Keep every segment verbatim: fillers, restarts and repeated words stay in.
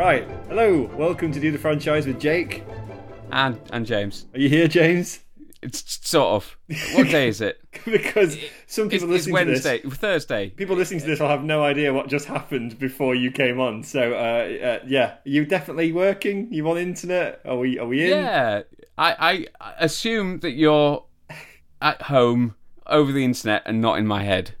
Right, hello, welcome to Do the Franchise with Jake. And and James. Are you here, James? It's sort of. What day is it? Because some people it's, listening it's Wednesday, to this... Thursday. People listening to this will have no idea what just happened before you came on. So, uh, uh, yeah, are you definitely working? You on the internet? Are we, are we in? Yeah, I, I assume that you're at home over the internet and not in my head.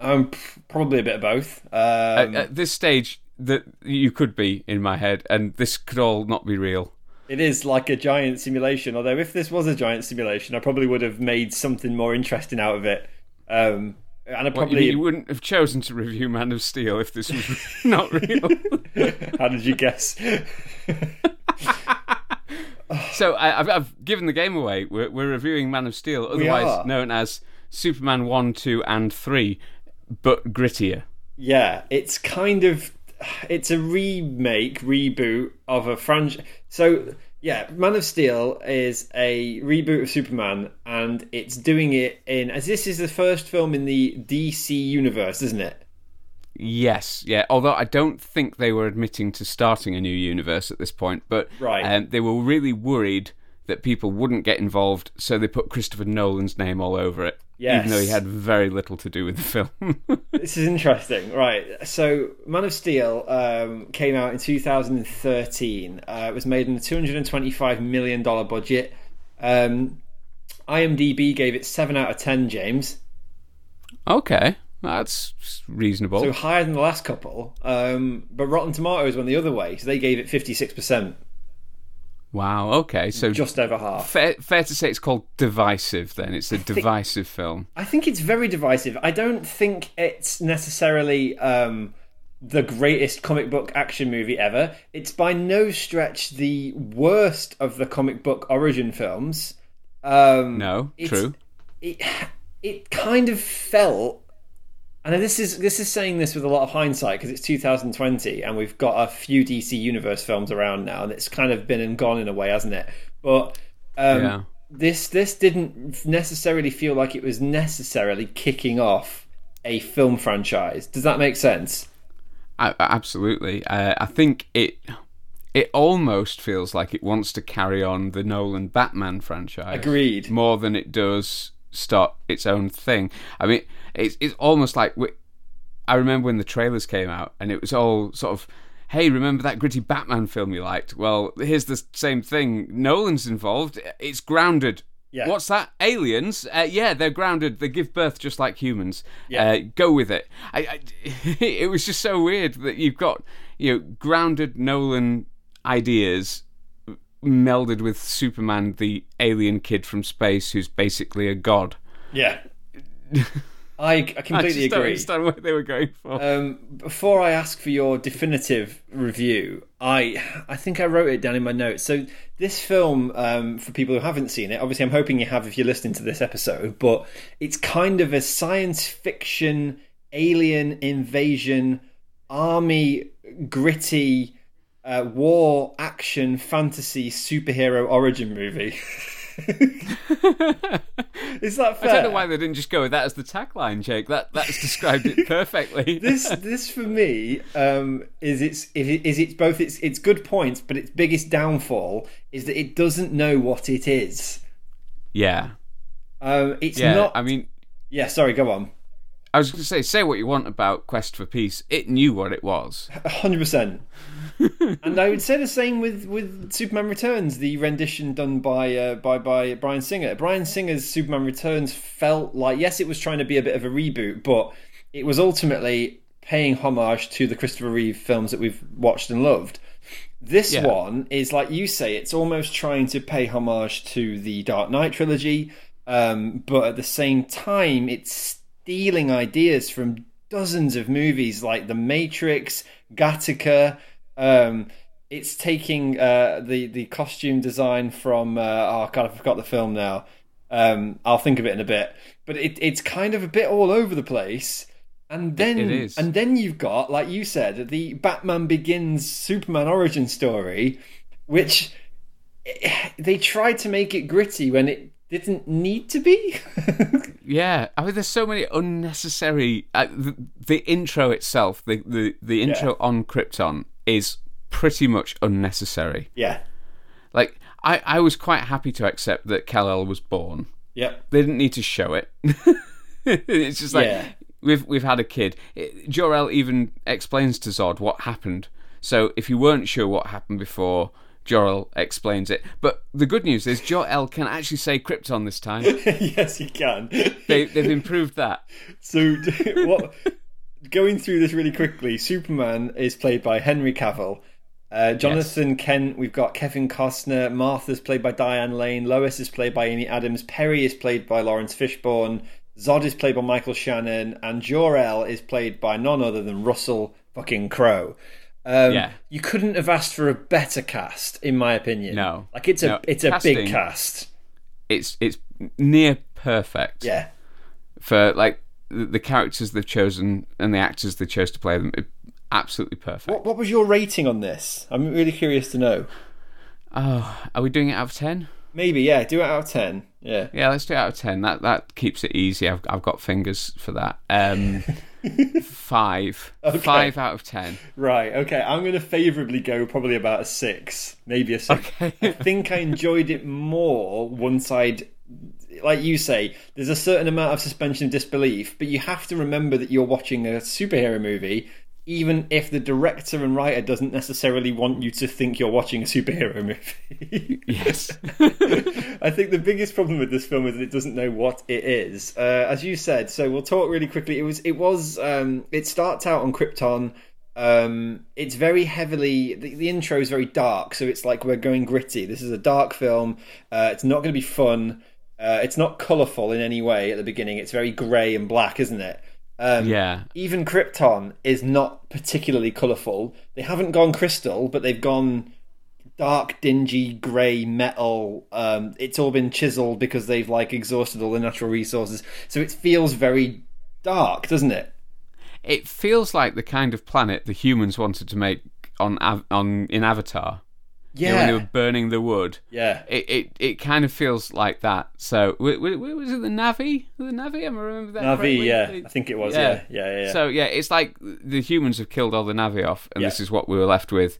Um, probably a bit of both. Um, at, at this stage, that you could be in my head, and this could all not be real. It is like a giant simulation, although if this was a giant simulation, I probably would have made something more interesting out of it. Um, and I probably... What, you, you wouldn't have chosen to review Man of Steel if this was not real. How did you guess? So I, I've, I've given the game away. We're, we're reviewing Man of Steel, otherwise known as Superman one, two, and three, but grittier. Yeah, it's kind of... It's a remake, reboot of a franchise. So, yeah, Man of Steel is a reboot of Superman, and it's doing it in... As this is the first film in the D C universe, isn't it? Yes, yeah. Although I don't think they were admitting to starting a new universe at this point, but right. um, they were really worried that people wouldn't get involved, so they put Christopher Nolan's name all over it. Yes. Even though he had very little to do with the film. This is interesting. Right. So Man of Steel um, came out in two thousand thirteen. Uh, it was made in a two hundred twenty-five million dollars budget. Um, IMDb gave it seven out of ten, James. Okay. That's reasonable. So higher than the last couple. Um, but Rotten Tomatoes went the other way, so they gave it fifty-six percent. Wow, okay, so... Just over half. Fair, fair to say it's called divisive, then. It's a I think, divisive film. I think it's very divisive. I don't think it's necessarily um, the greatest comic book action movie ever. It's by no stretch the worst of the comic book origin films. Um, no, true. It, it kind of felt... And this is this is saying this with a lot of hindsight because it's two thousand twenty and we've got a few D C Universe films around now, and it's kind of been and gone in a way, hasn't it? But um, yeah. this this didn't necessarily feel like it was necessarily kicking off a film franchise. Does that make sense? I, absolutely. Uh, I think it it almost feels like it wants to carry on the Nolan Batman franchise. Agreed. More than it does start its own thing. I mean, it's it's almost like we, I remember when the trailers came out and it was all sort of, hey, remember that gritty Batman film you liked? Well, here's the same thing. Nolan's involved. It's grounded. Yeah. What's that? Aliens? Uh, yeah, they're grounded. They give birth just like humans. Yeah. Uh, go with it. I, I, it was just so weird that you've got, you know, grounded Nolan ideas melded with Superman, the alien kid from space who's basically a god. Yeah. I, I completely I just agree. I don't understand what they were going for. Um, before I ask for your definitive review, I I think I wrote it down in my notes. So this film, um, for people who haven't seen it, obviously I'm hoping you have if you're listening to this episode, but it's kind of a science fiction, alien invasion, army, gritty... Uh, war, action, fantasy, superhero origin movie. Is that fair? I don't know why they didn't just go with that as the tagline, Jake. That that's described it perfectly. this this for me um, is its is it's both its its good points, but its biggest downfall is that it doesn't know what it is. Yeah. Um, it's yeah, not. I mean. Yeah. Sorry. Go on. I was going to say, say what you want about Quest for Peace. It knew what it was. one hundred percent. And I would say the same with, with Superman Returns, the rendition done by, uh, by by Bryan Singer. Bryan Singer's Superman Returns felt like, yes, it was trying to be a bit of a reboot, but it was ultimately paying homage to the Christopher Reeve films that we've watched and loved. This yeah. one is, like you say, it's almost trying to pay homage to the Dark Knight trilogy, um, but at the same time, it's stealing ideas from dozens of movies like The Matrix, Gattaca. Um, it's taking uh, the the costume design from uh, oh god, I forgot the film now. Um, I'll think of it in a bit. But it it's kind of a bit all over the place. And then it is. And then you've got, like you said, the Batman Begins Superman origin story, which they tried to make it gritty when it didn't need to be. Yeah, I mean, there's so many unnecessary. Uh, the, the intro itself, the the, the intro yeah. on Krypton, is pretty much unnecessary. Yeah. Like, I, I was quite happy to accept that Kal-El was born. Yep. They didn't need to show it. It's just like, yeah. we've we've had a kid. It, Jor-El even explains to Zod what happened. So if you weren't sure what happened before, Jor-El explains it. But the good news is Jor-El can actually say Krypton this time. Yes, he can. They, they've improved that. So what? Going through this really quickly, Superman is played by Henry Cavill. Uh, Jonathan yes. Kent, we've got Kevin Costner. Martha's played by Diane Lane. Lois is played by Amy Adams. Perry is played by Lawrence Fishburne. Zod is played by Michael Shannon. And Jor-El is played by none other than Russell fucking Crowe. Um, yeah. You couldn't have asked for a better cast, in my opinion. No. Like, it's a no. it's a Casting, big cast. It's it's near perfect. Yeah. For, like, the, the characters they've chosen and the actors they chose to play them, it, absolutely perfect. What, what was your rating on this? I'm really curious to know. Oh, are we doing it out of ten? Maybe, yeah. Do it out of ten. Yeah. Yeah, let's do it out of ten. That that keeps it easy. I've I've got fingers for that. Um Five. Okay. Five out of ten. Right, okay. I'm going to favourably go probably about a six. Maybe a six. Okay. I think I enjoyed it more once I'd... Like you say, there's a certain amount of suspension of disbelief, but you have to remember that you're watching a superhero movie, even if the director and writer doesn't necessarily want you to think you're watching a superhero movie. Yes. I think the biggest problem with this film is that it doesn't know what it is. Uh, as you said, so we'll talk really quickly. It was, it was, um, it starts out on Krypton. Um, it's very heavily, the, the intro is very dark. So it's like, we're going gritty. This is a dark film. Uh, it's not going to be fun. Uh, it's not colourful in any way at the beginning. It's very grey and black, isn't it? Um, yeah. Even Krypton is not particularly colourful. They haven't gone crystal, but they've gone dark, dingy, grey, metal. Um, it's all been chiselled because they've like exhausted all the natural resources. So it feels very dark, doesn't it? It feels like the kind of planet the humans wanted to make on on in Avatar. Yeah, you know, when they were burning the wood. Yeah, it it, it kind of feels like that. So, was it the Na'vi? The Na'vi? Am I remember that? Na'vi, correctly? yeah, it, I think it was. Yeah. Yeah. yeah, yeah, yeah. So yeah, it's like the humans have killed all the Na'vi off, and yeah. this is what we were left with.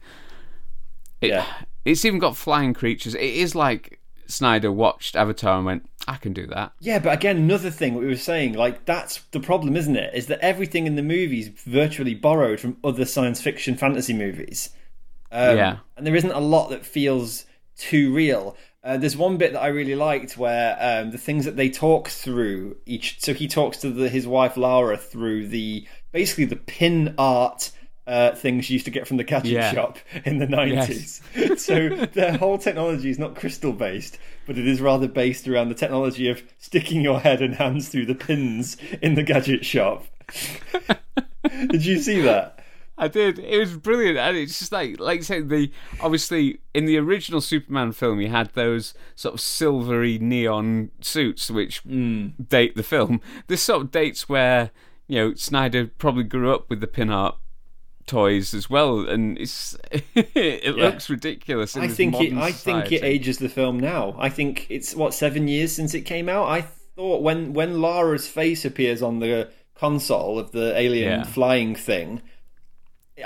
It, yeah, it's even got flying creatures. It is like Snyder watched Avatar and went, "I can do that." Yeah, but again, another thing we were saying, like that's the problem, isn't it? Is that everything in the movies virtually borrowed from other science fiction fantasy movies. Um, yeah. And there isn't a lot that feels too real. Uh, there's one bit that I really liked where um, the things that they talk through each. So he talks to the, his wife Lara through the basically the pin art uh, things you used to get from the gadget yeah. shop in the nineties. Yes. So their whole technology is not crystal based, but it is rather based around the technology of sticking your head and hands through the pins in the gadget shop. Did you see that? I did. It was brilliant, and it's just like, like you said, the obviously in the original Superman film, you had those sort of silvery neon suits, which mm. date the film. This sort of dates where you know Snyder probably grew up with the pin art toys as well, and it's it yeah. looks ridiculous. In I think it, I society. think it ages the film now. I think it's what seven years since it came out. I thought when when Lara's face appears on the console of the alien yeah. flying thing.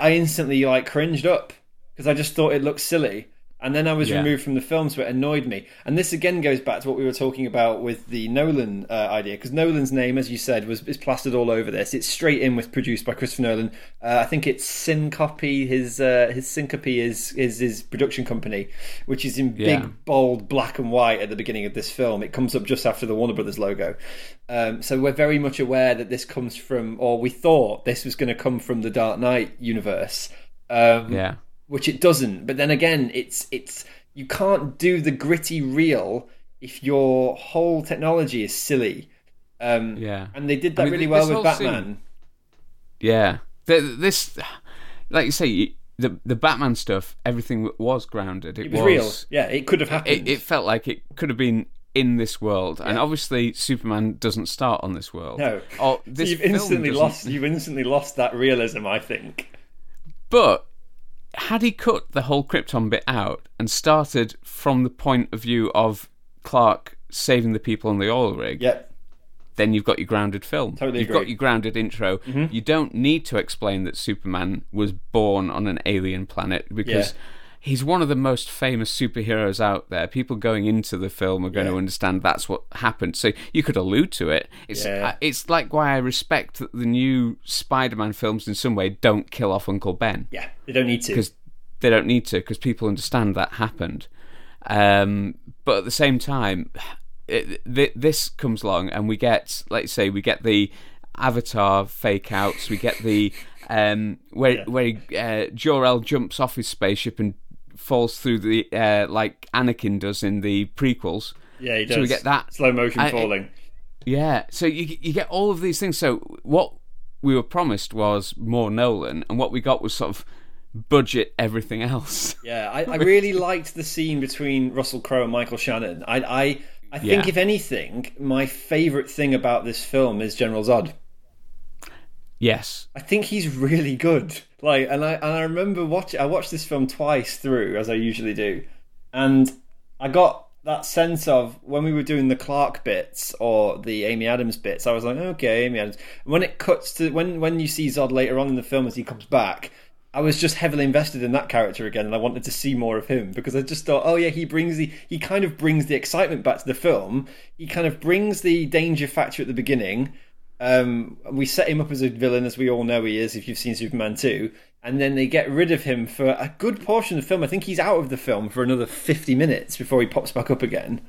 I instantly like cringed up because I just thought it looked silly, and then I was yeah. removed from the film, so it annoyed me. And this again goes back to what we were talking about with the Nolan uh, idea, because Nolan's name, as you said, was is plastered all over this. It's straight in with produced by Christopher Nolan. Uh, I think it's Syncopy. His uh, his Syncopy is is his production company, which is in yeah. big bold black and white at the beginning of this film. It comes up just after the Warner Brothers logo. Um, so we're very much aware that this comes from, or we thought this was going to come from the Dark Knight universe, um, yeah. which it doesn't. But then again, it's it's you can't do the gritty real if your whole technology is silly. Um, yeah, and they did that I mean, really well with Batman. Scene, yeah, the, this, like you say, the the Batman stuff, everything was grounded. It, it was, was real. Yeah, it could have happened. It, it felt like it could have been. In this world, yeah. and obviously Superman doesn't start on this world. No, or this so you've instantly lost. You've instantly lost that realism, I think. But had he cut the whole Krypton bit out and started from the point of view of Clark saving the people on the oil rig, yep. then you've got your grounded film. Totally you've agree. got your grounded intro. Mm-hmm. You don't need to explain that Superman was born on an alien planet because... Yeah. He's one of the most famous superheroes out there. People going into the film are going yeah. to understand that's what happened. So you could allude to it. It's yeah. it's like why I respect that the new Spider-Man films in some way don't kill off Uncle Ben. Yeah, they don't need to. Because they don't need to, because people understand that happened. Um, but at the same time, it, th- this comes along and we get, let's say, we get the Avatar fake-outs, we get the... Um, where yeah. where uh, Jor-El jumps off his spaceship and falls through the uh, like Anakin does in the prequels. Yeah, he does. So we get that slow motion I, falling. Yeah, so you you get all of these things. So what we were promised was more Nolan, and what we got was sort of budget everything else. Yeah, I, I really liked the scene between Russell Crowe and Michael Shannon. I I, I think yeah. if anything, my favourite thing about this film is General Zod. Yes, I think he's really good. Like, and I and I remember watch I watched this film twice through, as I usually do, and I got that sense of when we were doing the Clark bits or the Amy Adams bits. I was like, okay, Amy Adams. When it cuts to when when you see Zod later on in the film as he comes back, I was just heavily invested in that character again, and I wanted to see more of him because I just thought, oh yeah, he brings the he kind of brings the excitement back to the film. He kind of brings the danger factor at the beginning. Um, we set him up as a villain, as we all know he is, if you've seen Superman two, and then they get rid of him for a good portion of the film. I think he's out of the film for another fifty minutes before he pops back up again.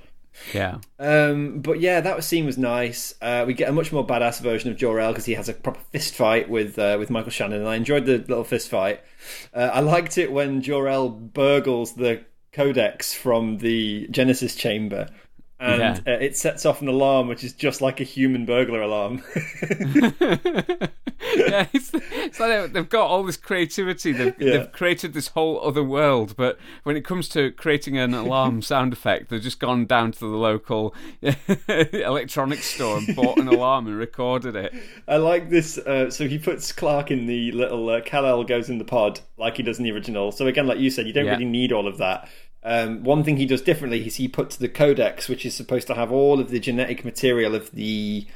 Yeah. Um, but yeah, that scene was nice. Uh, we get a much more badass version of Jor-El because he has a proper fist fight with uh, with Michael Shannon, and I enjoyed the little fist fight. Uh, I liked it when Jor-El burgles the codex from the Genesis chamber. And yeah. uh, it sets off an alarm, which is just like a human burglar alarm. yeah, it's, it's like they've got all this creativity. They've, yeah. they've created this whole other world, but when it comes to creating an alarm sound effect, they've just gone down to the local electronics store and bought an alarm and recorded it. I like this. Uh, so he puts Clark in the little uh, Kal-El goes in the pod like he does in the original. So again, like you said, you don't yeah. really need all of that. Um, one thing he does differently is he puts the codex, which is supposed to have all of the genetic material of the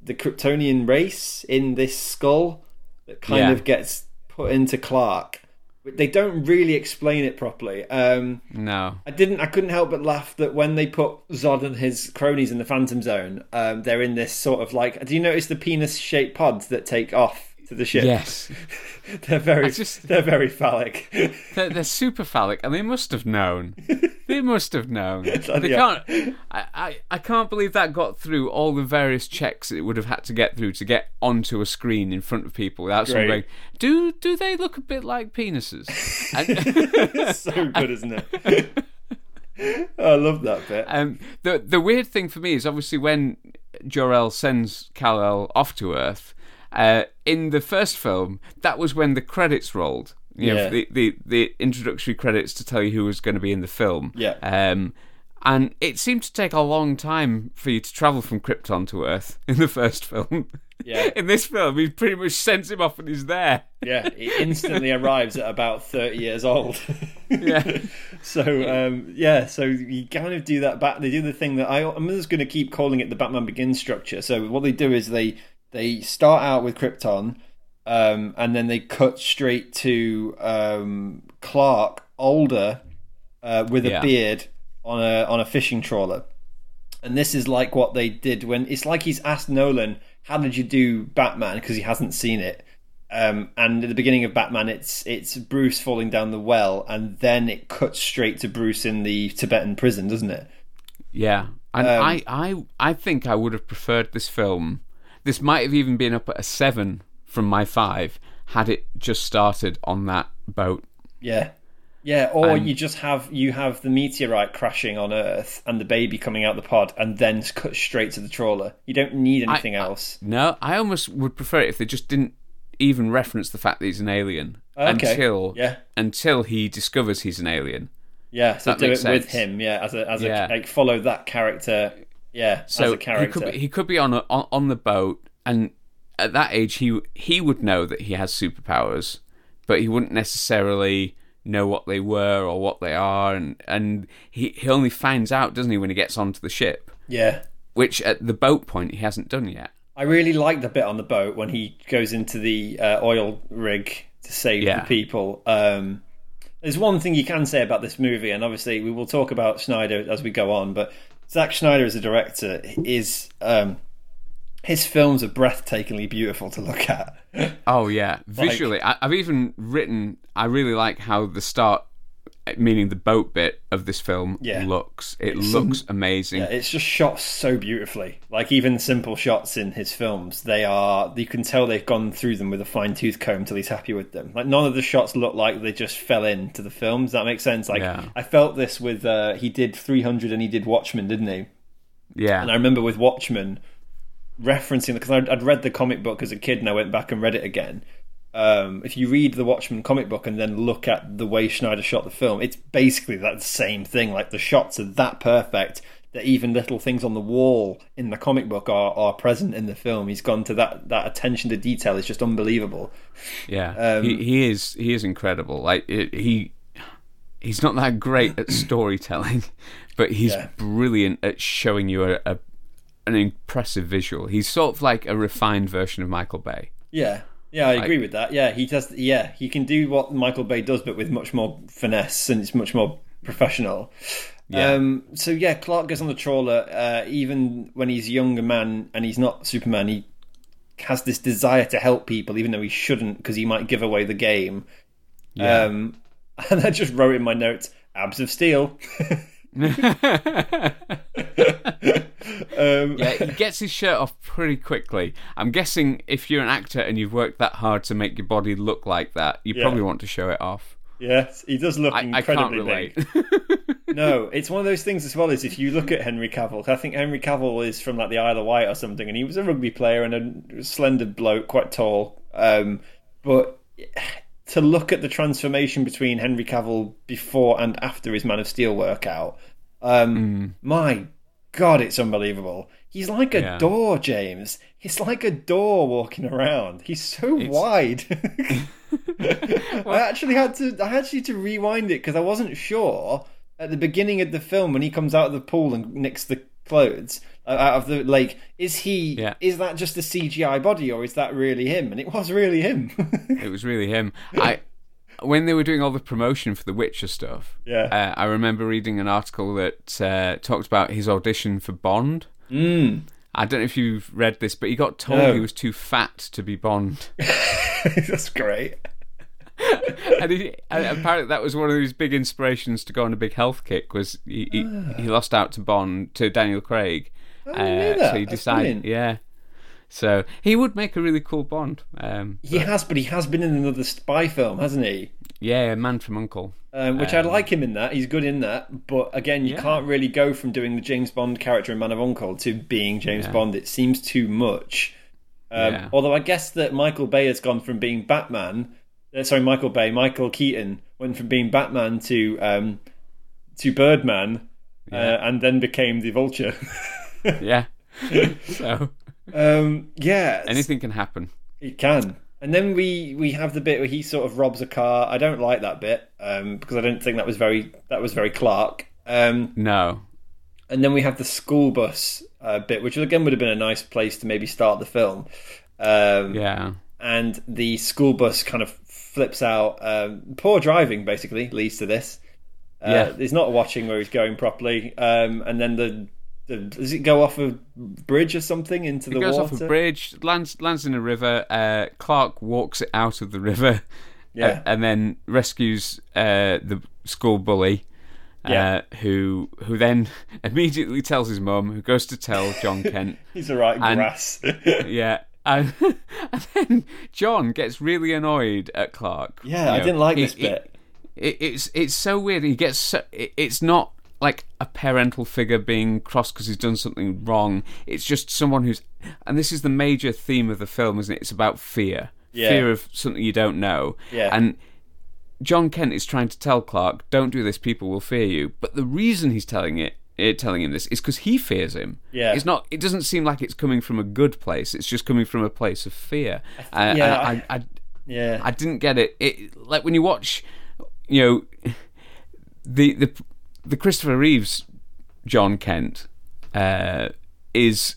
the Kryptonian race, in this skull that kind yeah. of gets put into Clark. But they don't really explain it properly. Um, no, I didn't. I couldn't help but laugh that when they put Zod and his cronies in the Phantom Zone, um, they're in this sort of like. Do you notice the penis-shaped pods that take off? To the ship. Yes. they're very just, they're very phallic. they're, they're super phallic, and they must have known. They must have known. They yeah. can't, I, I, I can't believe that got through all the various checks it would have had to get through to get onto a screen in front of people without someone going, do, do they look a bit like penises? It's so good, isn't it? I love that bit. Um, the, the weird thing for me is obviously when Jor-El sends Kal-El off to Earth, Uh, in the first film, that was when the credits rolled. You know, yeah. the, the the introductory credits to tell you who was going to be in the film. Yeah. Um, and it seemed to take a long time for you to travel from Krypton to Earth in the first film. Yeah. In this film, he pretty much sends him off and he's there. Yeah, he instantly arrives at about thirty years old. yeah. So um, yeah, so you kind of do that back. They do the thing that I, I'm just going to keep calling it the Batman Begins structure. So what they do is they. They start out with Krypton, um, and then they cut straight to um, Clark, older, uh, with a yeah. beard, on a on a fishing trawler. And this is like what they did when... It's like he's asked Nolan, how did you do Batman? Because he hasn't seen it. Um, and at the beginning of Batman, it's it's Bruce falling down the well, and then it cuts straight to Bruce in the Tibetan prison, doesn't it? Yeah. And um, I, I I think I would have preferred this film... This might have even been up at a seven from my five had it just started on that boat. Yeah, yeah. Or um, you just have you have the meteorite crashing on Earth and the baby coming out the pod, and then cut straight to the trawler. You don't need anything I, else. I, no, I almost would prefer it if they just didn't even reference the fact that he's an alien okay. until yeah. until he discovers he's an alien. Yeah, so that do it sense. With him. Yeah, as a as yeah. a like follow that character. Yeah, so as a character. He could be, he could be on, a, on on the boat, and at that age, he he would know that he has superpowers, but he wouldn't necessarily know what they were or what they are, and, and he, he only finds out, doesn't he, when he gets onto the ship? Yeah. which at the boat point he hasn't done yet. I really like the bit on the boat when he goes into the uh, oil rig to save yeah. the people. Um, there's one thing you can say about this movie, and obviously we will talk about Snyder as we go on, but Zack Snyder as a director is... Um, his films are breathtakingly beautiful to look at. Oh, yeah. Like, visually, I, I've even written, I really like how the start, meaning the boat bit of this film, yeah. looks. It it's looks some, amazing. Yeah, it's just shot so beautifully. Like, even simple shots in his films, they are, you can tell they've gone through them with a fine-tooth comb till he's happy with them. Like, none of the shots look like they just fell into the film. Does that make sense? Like, yeah. I felt this with, uh, he did three hundred and he did Watchmen, didn't he? Yeah. And I remember with Watchmen... referencing, because I'd, I'd read the comic book as a kid and I went back and read it again. Um, if you read the Watchmen comic book and then look at the way Snyder shot the film, it's basically that same thing. Like, the shots are that perfect that even little things on the wall in the comic book are, are present in the film. He's gone to that that attention to detail is just unbelievable. Yeah, um, he, he is he is incredible. Like it, he he's not that great at storytelling, but he's yeah. brilliant at showing you a. a an impressive visual. He's sort of like a refined version of Michael Bay. Yeah, yeah, I like, agree with that. Yeah, he does. Yeah, he can do what Michael Bay does, but with much more finesse, and it's much more professional. Yeah. Um, so yeah, Clark goes on the trawler. Uh, even when he's a younger man and he's not Superman, he has this desire to help people, even though he shouldn't, because he might give away the game. Yeah. Um, and I just wrote in my notes, "Abs of steel." Um, yeah, he gets his shirt off pretty quickly. I'm guessing if you're an actor and you've worked that hard to make your body look like that, you yeah. probably want to show it off. Yes, he does look I, incredibly I can't relate. Big. No, it's one of those things as well, is if you look at Henry Cavill, I think Henry Cavill is from like the Isle of Wight or something, and he was a rugby player and a slender bloke, quite tall. Um, but to look at the transformation between Henry Cavill before and after his Man of Steel workout, um, mm. my God, it's unbelievable. He's like a yeah. door, James. He's like a door walking around. He's so it's... wide. I actually had to I actually had to rewind it because I wasn't sure at the beginning of the film when he comes out of the pool and nicks the clothes out of the lake. Is he? Yeah. Is that just a C G I body or is that really him? And it was really him. It was really him. I. When they were doing all the promotion for the Witcher stuff, yeah. uh, I remember reading an article that uh, talked about his audition for Bond. Mm. I don't know if you've read this, but he got told no. he was too fat to be Bond. That's great. and, he, and apparently that was one of his big inspirations to go on a big health kick, was he, he, ah. he lost out to Bond, to Daniel Craig. I didn't uh, know that. So he decided, That's yeah. So he would make a really cool Bond. Um, he but... has, but he has been in another spy film, hasn't he? Yeah, Man from U N C L E. Um, which um, I like him in that. He's good in that. But again, you yeah. can't really go from doing the James Bond character in Man of U N C L E to being James yeah. Bond. It seems too much. Um, yeah. Although I guess that Michael Bay has gone from being Batman... Uh, sorry, Michael Bay. Michael Keaton went from being Batman to, um, to Birdman yeah. uh, and then became the Vulture. yeah. So... Um, yeah, anything can happen. It can. And then we, we have the bit where he sort of robs a car. I don't like that bit um, because I don't think that was very that was very Clark. Um, no. And then we have the school bus uh, bit, which again would have been a nice place to maybe start the film. Um, yeah. And the school bus kind of flips out. Um, poor driving basically leads to this. Uh, yeah. He's not watching where he's going properly, um, and then the. Does it go off a bridge or something into the water? It goes water? off a bridge, lands lands in a river. Uh, Clark walks it out of the river, yeah. and, and then rescues uh, the school bully, uh, yeah. who who then immediately tells his mum, who goes to tell John Kent. He's a right and, grass. yeah, and, and then John gets really annoyed at Clark. Yeah, you I know, didn't like it, this bit. It, it, it's it's so weird. He gets so, it, it's not. Like a parental figure being cross because he's done something wrong. It's just someone who's, and this is the major theme of the film, isn't it? It's about fear, yeah. fear of something you don't know. Yeah. And John Kent is trying to tell Clark, "Don't do this. People will fear you." But the reason he's telling it, it telling him this, is because he fears him. Yeah. It's not. It doesn't seem like it's coming from a good place. It's just coming from a place of fear. I th- uh, yeah. I, I, I, yeah. I didn't get it. It like when you watch, you know, the the. The Christopher Reeve's John Kent uh, is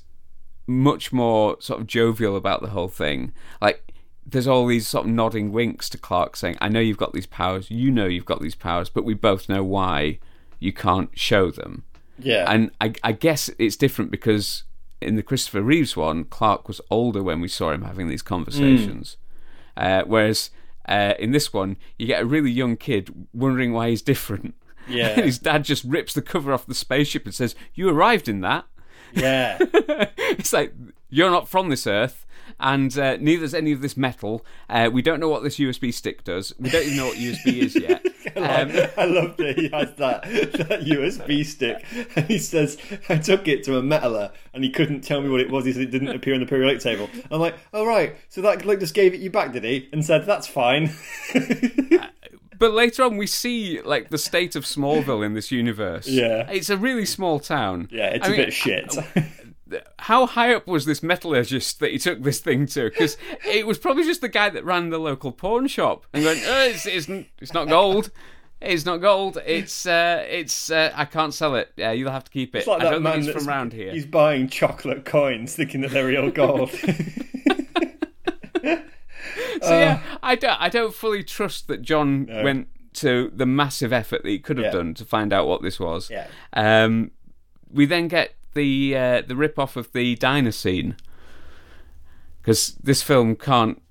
much more sort of jovial about the whole thing. Like, there's all these sort of nodding winks to Clark saying, I know you've got these powers, you know you've got these powers, but we both know why you can't show them. Yeah. And I, I guess it's different because in the Christopher Reeves one, Clark was older when we saw him having these conversations. Mm. Uh, whereas uh, in this one, you get a really young kid wondering why he's different. Yeah. And his dad just rips the cover off the spaceship and says, you arrived in that. Yeah. It's like, you're not from this Earth, and uh, neither's any of this metal. Uh, we don't know what this U S B stick does. We don't even know what U S B is yet. I, um, love, I love that he has that, that U S B stick, and he says, I took it to a metaller, and he couldn't tell me what it was. He said it didn't appear on the periodic table. I'm like, oh, right, so that like just gave it you back, did he? And said, that's fine. uh, But later on, we see like the state of Smallville in this universe. Yeah, it's a really small town. Yeah, it's I a mean, bit shit. How high up was this metallurgist that he took this thing to? Because it was probably just the guy that ran the local pawn shop and went, oh, "It's it's, it's not gold. It's not gold. It's uh, it's uh, I can't sell it. Yeah, you'll have to keep it. It's like I that don't man think it's from around here. He's buying chocolate coins, thinking that they're real gold." So uh, yeah, I don't, I don't fully trust that John no. went to the massive effort that he could have yeah. done to find out what this was. Yeah. Um, we then get the uh, the rip off of the diner scene, because this film can't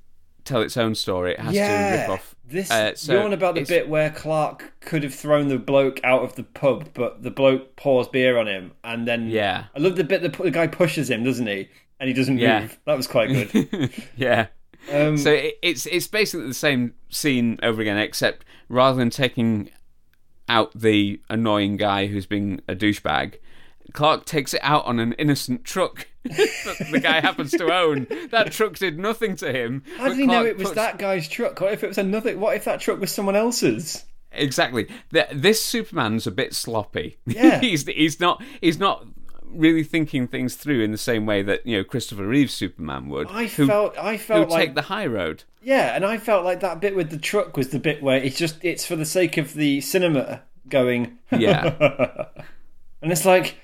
tell its own story; it has yeah. to rip off. This uh, so you're on about the bit where Clark could have thrown the bloke out of the pub, but the bloke pours beer on him, and then yeah. I love the bit that the guy pushes him, doesn't he? And he doesn't yeah. move. That was quite good. yeah. Um, so it, it's it's basically the same scene over again, except rather than taking out the annoying guy who's being a douchebag, Clark takes it out on an innocent truck that the guy happens to own. That truck did nothing to him. How did he Clark know it was puts... that guy's truck? What if it was another? What if that truck was someone else's? Exactly. The, this Superman's a bit sloppy. Yeah, he's he's not he's not. really thinking things through in the same way that, you know, Christopher Reeve's Superman would. I who, felt I felt like take the high road. Yeah, and I felt like that bit with the truck was the bit where it's just it's for the sake of the cinema going. Yeah. And it's like,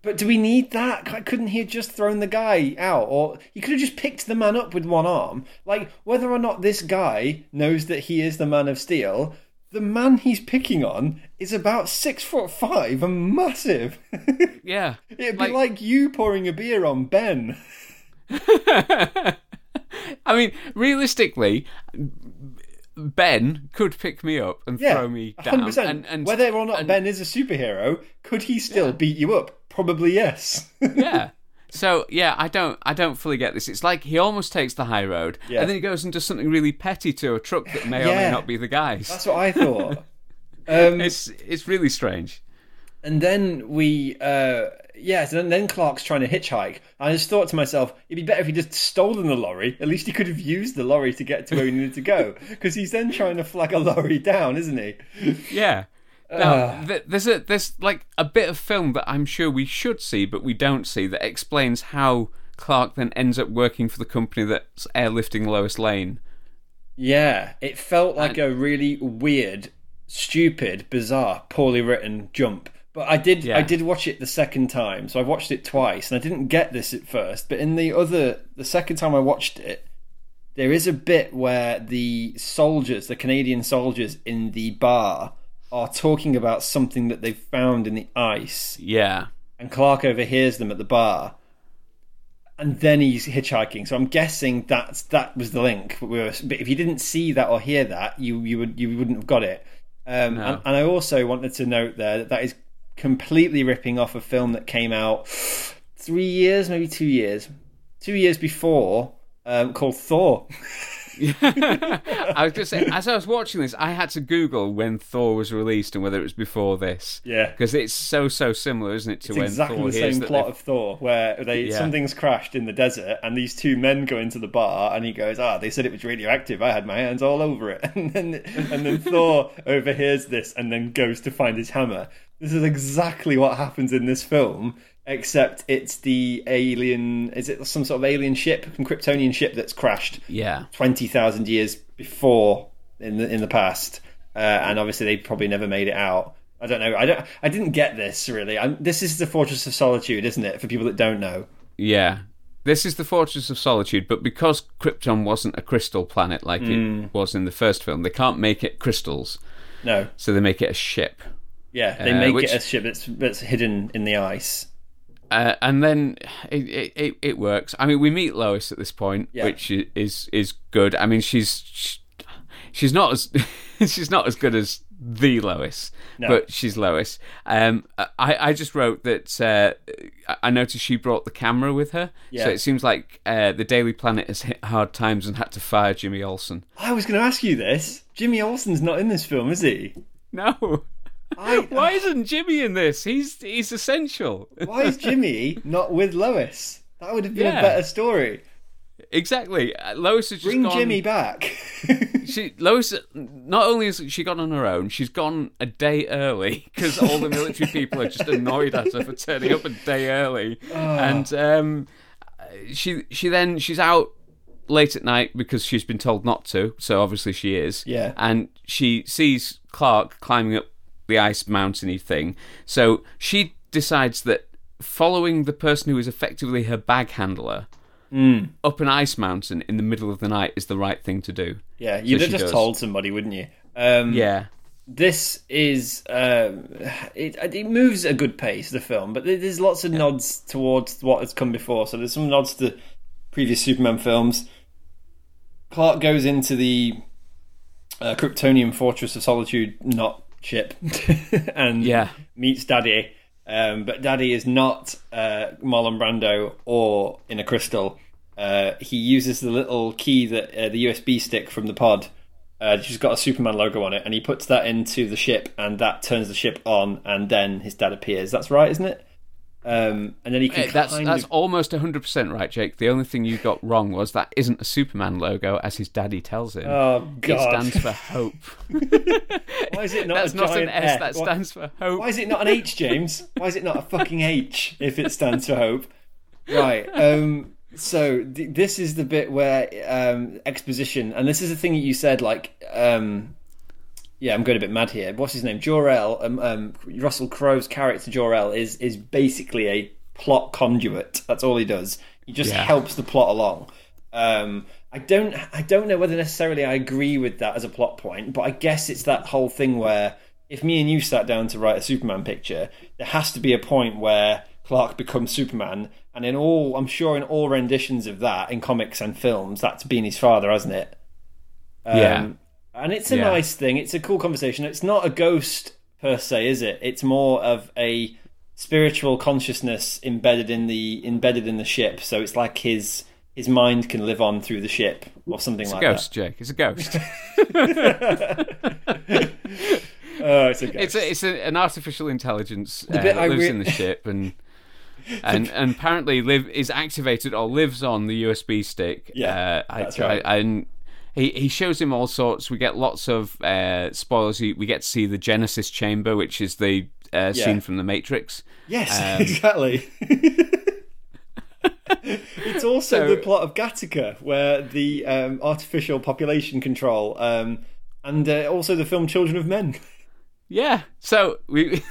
but do we need that? I couldn't he have just thrown the guy out, or he could have just picked the man up with one arm. Like, whether or not this guy knows that he is the Man of Steel, the man he's picking on is about six foot five and massive. Yeah. It'd like, be like you pouring a beer on Ben. I mean, realistically, Ben could pick me up and yeah, throw me down. one hundred percent And, and, Whether or not and, Ben is a superhero, could he still yeah. beat you up? Probably yes. Yeah. So yeah, I don't, I don't fully get this. It's like he almost takes the high road, yeah. and then he goes and does something really petty to a truck that may yeah. or may not be the guy's. That's what I thought. um, it's it's really strange. And then we, uh, yeah, so then Clark's trying to hitchhike. I just thought to myself, it'd be better if he just stolen the lorry. At least he could have used the lorry to get to where he needed to go, because he's then trying to flag a lorry down, isn't he? Yeah. Now, th- there's a there's like a bit of film that I'm sure we should see, but we don't see, that explains how Clark then ends up working for the company that's airlifting Lois Lane. Yeah, it felt like and, a really weird, stupid, bizarre, poorly written jump. But I did yeah. I did watch it the second time, so I watched it twice, and I didn't get this at first. But in the other, the second time I watched it, there is a bit where the soldiers, the Canadian soldiers in the bar, are talking about something that they've found in the ice. Yeah. And Clark overhears them at the bar. And then he's hitchhiking. So I'm guessing that's, that was the link. But, we were, but if you didn't see that or hear that, you, you, would, you wouldn't have got it. Um, no. and, and I also wanted to note there that that is completely ripping off a film that came out three years, maybe two years, two years before um, called Thor. I was going to say, as I was watching this, I had to Google when Thor was released and whether it was before this. Yeah, because it's so so similar, isn't it? To it's when exactly Thor the same plot they've... of Thor, where they yeah. something's crashed in the desert, and these two men go into the bar, and he goes, "Ah, oh, they said it was radioactive. I had my hands all over it." And then and then Thor overhears this, and then goes to find his hammer. This is exactly what happens in this film, except it's the alien... Is it some sort of alien ship, some Kryptonian ship that's crashed yeah. twenty thousand years before in the in the past? Uh, and obviously they probably never made it out. I don't know. I don't. I didn't get this really. I'm, this is the Fortress of Solitude, isn't it? For people that don't know. Yeah, this is the Fortress of Solitude. But because Krypton wasn't a crystal planet like mm. it was in the first film, they can't make it crystals. No. So they make it a ship. Yeah, they uh, make which, it a ship that's that's hidden in the ice. Uh, and then it, it it works. I mean, we meet Lois at this point, yeah. which is is good. I mean, she's she, she's not as she's not as good as. The Lois, no. But she's Lois. Um, I, I just wrote that uh, I noticed she brought the camera with her, yeah. So it seems like uh, the Daily Planet has hit hard times and had to fire Jimmy Olsen. I was going to ask you this. Jimmy Olsen's not in this film, is he? No. I, why isn't Jimmy in this? He's he's essential. Why is Jimmy not with Lois? That would have been yeah. a better story. Exactly. Lois has just Bring gone... Bring Jimmy back. she Lois, not only has she gone on her own, she's gone a day early because all the military people are just annoyed at her for turning up a day early. Oh. And um, she she then, she's out late at night because she's been told not to, so obviously she is. Yeah. And she sees Clark climbing up the ice mountainy thing. So she decides that following the person who is effectively her bag handler Mm. up an ice mountain in the middle of the night is the right thing to do. Yeah, you'd so have just does. told somebody, wouldn't you? Um, yeah. This is... Um, it, it moves at a good pace, the film, but there's lots of yeah. nods towards what has come before. So there's some nods to previous Superman films. Clark goes into the uh, Kryptonian Fortress of Solitude, not ship, and yeah. meets Daddy. Um, but Daddy is not uh, Marlon Brando or in a crystal. Uh, he uses the little key, that uh, the U S B stick from the pod. Uh, she's got a Superman logo on it, and he puts that into the ship, and that turns the ship on, and then his dad appears. That's right, isn't it? Um, and then he can. Hey, that's kind that's of... almost one hundred percent right, Jake. The only thing you got wrong was that isn't a Superman logo, as his daddy tells him. Oh God! It stands for hope. Why is it not? That's a not giant an S. F? That stands for hope. Why is it not an H, James? Why is it not a fucking H if it stands for hope? Right. Um, so th- this is the bit where um, exposition, and this is the thing that you said, like. Um, Yeah, I'm going a bit mad here. What's his name? Jor-El. Um, um, Russell Crowe's character Jor-El is is basically a plot conduit. That's all he does. He just yeah. helps the plot along. Um, I don't I don't know whether necessarily I agree with that as a plot point, but I guess it's that whole thing where if me and you sat down to write a Superman picture, there has to be a point where Clark becomes Superman, and in all, I'm sure in all renditions of that in comics and films, that's been his father, hasn't it? Um, yeah. And it's a yeah. nice thing. It's a cool conversation. It's not a ghost per se, is it? It's more of a spiritual consciousness embedded in the embedded in the ship. So it's like his his mind can live on through the ship or something it's like that. It's a ghost, Jake. It's a ghost. Oh, it's a ghost. It's a, it's a, an artificial intelligence uh, that lives re- in the ship and and, and apparently live is activated or lives on the U S B stick. Yeah, uh, that's I, right. I, I, He he shows him all sorts. We get lots of uh, spoilers. We get to see the Genesis Chamber, which is the uh, yeah. scene from The Matrix. Yes, um, exactly. It's also so, the plot of Gattaca, where the um, artificial population control, um, and uh, also the film Children of Men. Yeah. So we,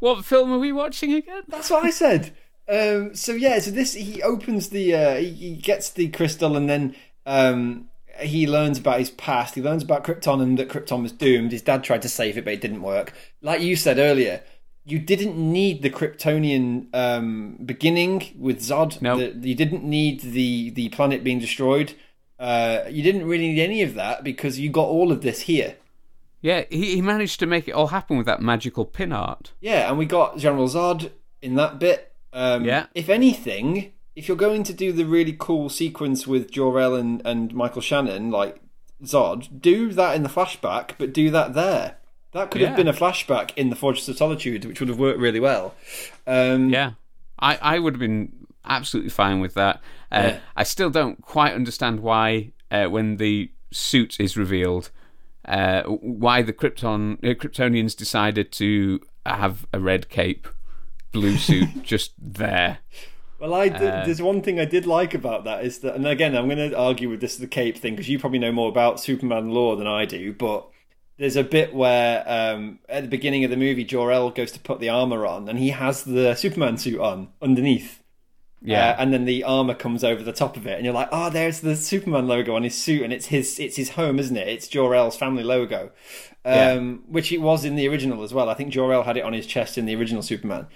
what film are we watching again? That's what I said. Um, so yeah. So this he opens the uh, he, he gets the crystal and then. Um, he learns about his past. He learns about Krypton and that Krypton was doomed. His dad tried to save it, but it didn't work. Like you said earlier, you didn't need the Kryptonian um, beginning with Zod. No. Nope. You didn't need the, the planet being destroyed. Uh, you didn't really need any of that because you got all of this here. Yeah, he, he managed to make it all happen with that magical pin art. Yeah, and we got General Zod in that bit. Um, yeah. If anything... If you're going to do the really cool sequence with Jor-El and, and Michael Shannon, like Zod, do that in the flashback, but do that there. That could yeah. have been a flashback in the Fortress of Solitude, which would have worked really well. Um, yeah, I, I would have been absolutely fine with that. Uh, yeah. I still don't quite understand why, uh, when the suit is revealed, uh, why the Krypton uh, Kryptonians decided to have a red cape, blue suit just there. Well, I did, uh, there's one thing I did like about that is that, and again, I'm going to argue with this the cape thing because you probably know more about Superman lore than I do. But there's a bit where um, at the beginning of the movie, Jor-El goes to put the armor on, and he has the Superman suit on underneath. Yeah, uh, and then the armor comes over the top of it, and you're like, "Oh, there's the Superman logo on his suit, and it's his, it's his home, isn't it? It's Jor-El's family logo, um, yeah. which it was in the original as well. I think Jor-El had it on his chest in the original Superman.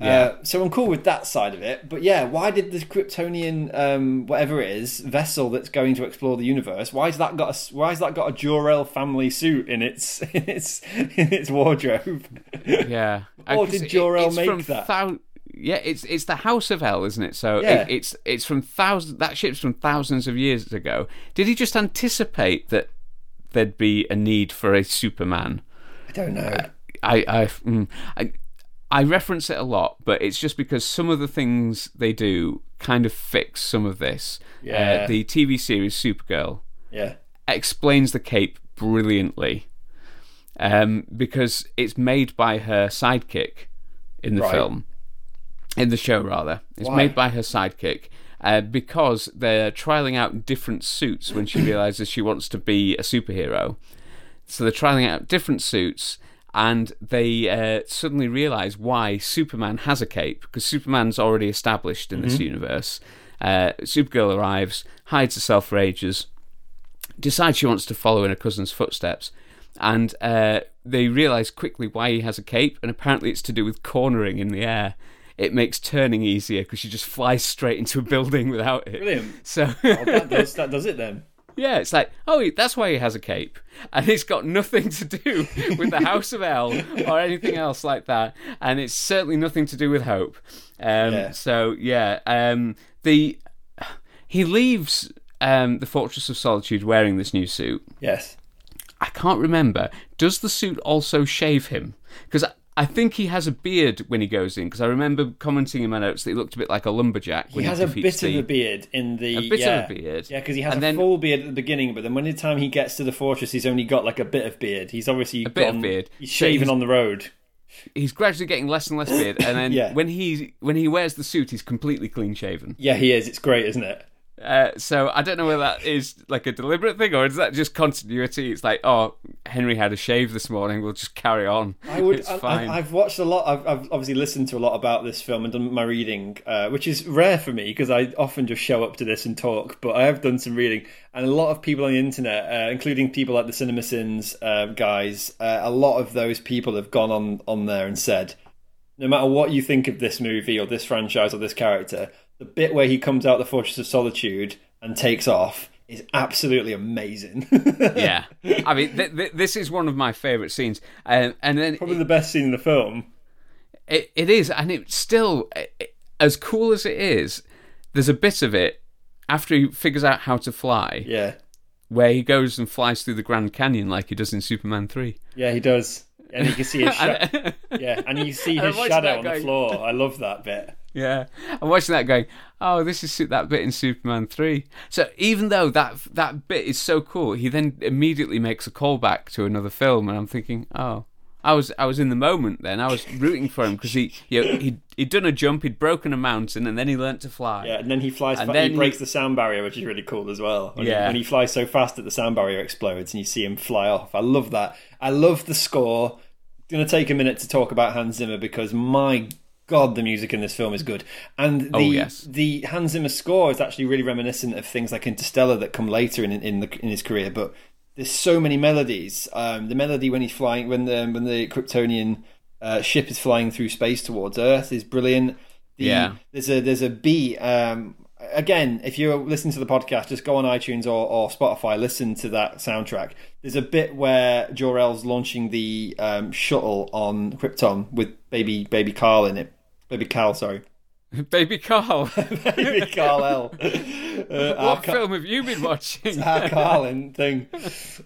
Yeah. Uh, so I'm cool with that side of it, but yeah, why did the Kryptonian, um, whatever it is, vessel that's going to explore the universe? Why's that got a why's that got a Jor-El family suit in its in its in its wardrobe? Yeah, or did Jor-El make from that? Thou- Yeah, it's it's the House of Hell, isn't it? So yeah. it, it's it's from thousands. That ship's from thousands of years ago. Did he just anticipate that there'd be a need for a Superman? I don't know. Uh, I, I, mm, I I reference it a lot, but it's just because some of the things they do kind of fix some of this. Yeah. Uh, the T V series Supergirl. Yeah. Explains the cape brilliantly, um, because it's made by her sidekick in the right. film. In the show, rather. It's Why? made by her sidekick uh, because they're trialling out different suits when she realises she wants to be a superhero. So they're trialling out different suits, and they uh, suddenly realise why Superman has a cape, because Superman's already established in mm-hmm. this universe. Uh, Supergirl arrives, hides herself for ages, decides she wants to follow in her cousin's footsteps, and uh, they realise quickly why he has a cape, and apparently it's to do with cornering in the air. It makes turning easier because you just fly straight into a building without it. Brilliant. So oh, that, does, that does it then. Yeah, it's like, oh, that's why he has a cape. And it's got nothing to do with the House of Hell or anything else like that. And it's certainly nothing to do with hope. Um, yeah. So, yeah. Um, the He leaves um, the Fortress of Solitude wearing this new suit. Yes. I can't remember. Does the suit also shave him? Because... I think he has a beard when he goes in, because I remember commenting in my notes that he looked a bit like a lumberjack. When he has he a bit the, of a beard in the... A bit yeah. of a beard. Yeah, because he has and a then, full beard at the beginning, but then when the time he gets to the fortress, he's only got like a bit of beard. He's obviously a bit gone, of beard. He's shaving so he's, on the road. He's gradually getting less and less beard, and then yeah. when he when he wears the suit, he's completely clean-shaven. Yeah, he is. It's great, isn't it? Uh, so I don't know whether that is like a deliberate thing or is that just continuity. It's like, oh, Henry had a shave this morning, we'll just carry on. I would, it's I, fine. I, I've watched a lot, I've, I've obviously listened to a lot about this film and done my reading, uh, which is rare for me because I often just show up to this and talk, but I have done some reading, and a lot of people on the internet, uh, including people like the CinemaSins uh, guys, uh, a lot of those people have gone on, on there and said, no matter what you think of this movie or this franchise or this character, the bit where he comes out the Fortress of Solitude and takes off is absolutely amazing. Yeah. I mean, th- th- this is one of my favourite scenes. Um, and then Probably it, the best scene in the film. It, it is, and it's still, it, as cool as it is, there's a bit of it after he figures out how to fly. Yeah. Where he goes and flies through the Grand Canyon like he does in Superman three. Yeah, he does. And you can see his, sh- yeah, and you see his shadow on going... the floor. I love that bit. Yeah, I'm watching that going, oh, this is that bit in Superman three. So even though that that bit is so cool, he then immediately makes a callback to another film, and I'm thinking, oh, I was I was in the moment then. I was rooting for him because he, you know, he'd, he'd done a jump, he'd broken a mountain, and then he learnt to fly. Yeah, and then he flies, and fa- then he breaks he... the sound barrier, which is really cool as well. When yeah, he, when he flies so fast that the sound barrier explodes, and you see him fly off. I love that. I love the score. I'm going to take a minute to talk about Hans Zimmer because my God, the music in this film is good. And the, oh, yes. the Hans Zimmer score is actually really reminiscent of things like Interstellar that come later in in, the, in his career. But there's so many melodies. Um, the melody when he's flying, when the when the Kryptonian uh, ship is flying through space towards Earth is brilliant. The, yeah, there's a there's a beat. Um, again, if you're listening to the podcast, just go on iTunes or, or Spotify, listen to that soundtrack. There's a bit where Jor-El's launching the um, shuttle on Krypton with baby baby Carl in it. Baby Carl, sorry. Baby Carl. Baby Carl L. Uh, what Car- film have you been watching? It's our Carlin thing.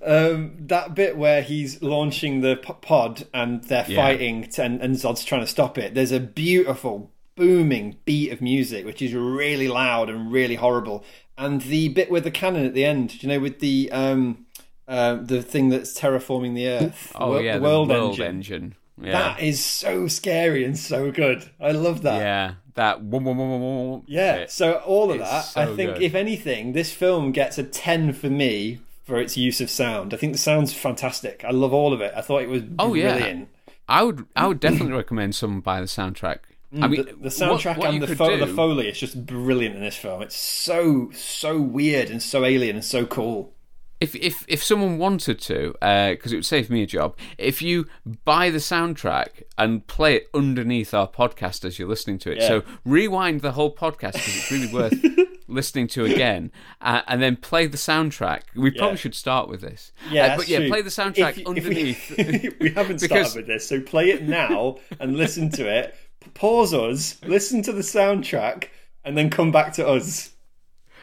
Um, that bit where he's launching the pod and they're yeah. fighting and, and Zod's trying to stop it. There's a beautiful, booming beat of music, which is really loud and really horrible. And the bit with the cannon at the end, you know, with the um, uh, the thing that's terraforming the Earth. Oh, the, yeah, the world, the world engine. engine. Yeah. That is so scary and so good. I love that. Yeah, that. Wom, wom, wom, wom, yeah. So all of that, so I think, good. If anything, this film gets a ten for me for its use of sound. I think the sound's fantastic. I love all of it. I thought it was oh, brilliant. Yeah. I would I would definitely recommend someone buy the soundtrack. I mean, the, the soundtrack what, what and the, fo- do... the Foley is just brilliant in this film. It's so, so weird and so alien and so cool. If if if someone wanted to, because uh, it would save me a job, if you buy the soundtrack and play it underneath our podcast as you're listening to it, yeah. So rewind the whole podcast because it's really worth listening to again, uh, and then play the soundtrack. We yeah. probably should start with this. Yeah, uh, but yeah, true. Play the soundtrack if, underneath. If we, we haven't started because... with this, so play it now and listen to it. Pause us, listen to the soundtrack, and then come back to us.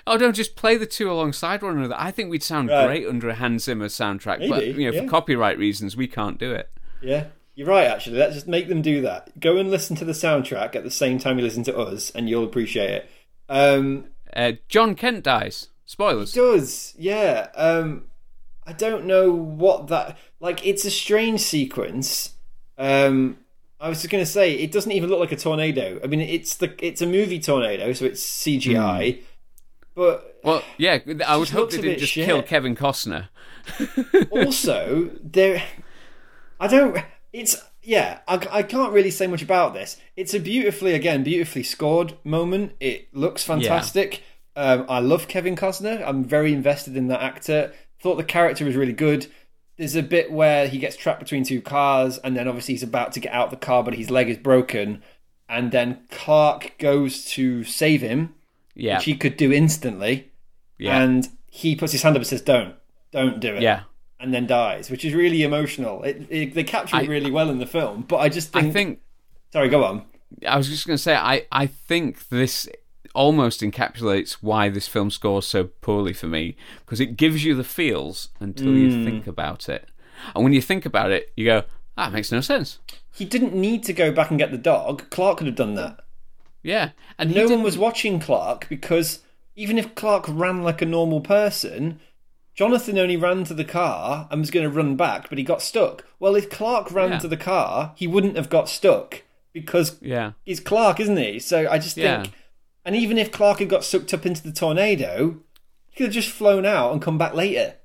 Oh, don't just play the two alongside one another. I think we'd sound right. great under a Hans Zimmer soundtrack, Maybe, but you know, yeah. for copyright reasons, we can't do it. Yeah, you're right, actually. Let's just make them do that. Go and listen to the soundtrack at the same time you listen to us, and you'll appreciate it. Um, uh, John Kent dies. Spoilers. He does, yeah. Um, I don't know what that... Like, it's a strange sequence. Um... I was just going to say, it doesn't even look like a tornado. I mean, it's the it's a movie tornado, so it's C G I. Mm. But well, yeah, I would hope they didn't just shit. kill Kevin Costner. Also, there, I don't. It's yeah, I, I can't really say much about this. It's a beautifully, again, beautifully scored moment. It looks fantastic. Yeah. Um, I love Kevin Costner. I'm very invested in that actor. Thought the character was really good. There's a bit where he gets trapped between two cars and then obviously he's about to get out of the car but his leg is broken and then Clark goes to save him, yeah. which he could do instantly, yeah. and he puts his hand up and says, don't, don't do it, yeah. and then dies, which is really emotional. It, it, they capture it I, really well in the film, but I just think... I think... Sorry, go on. I was just going to say, I, I think this... almost encapsulates why this film scores so poorly for me, because it gives you the feels until mm. you think about it, and when you think about it you go, that makes no sense. He didn't need to go back and get the dog. Clark could have done that, yeah, and no one was watching Clark, because even if Clark ran like a normal person, Jonathan only ran to the car and was going to run back, but he got stuck. Well, if Clark ran yeah. to the car, he wouldn't have got stuck, because yeah. he's Clark, isn't he? So I just yeah. think And even if Clark had got sucked up into the tornado, he could have just flown out and come back later.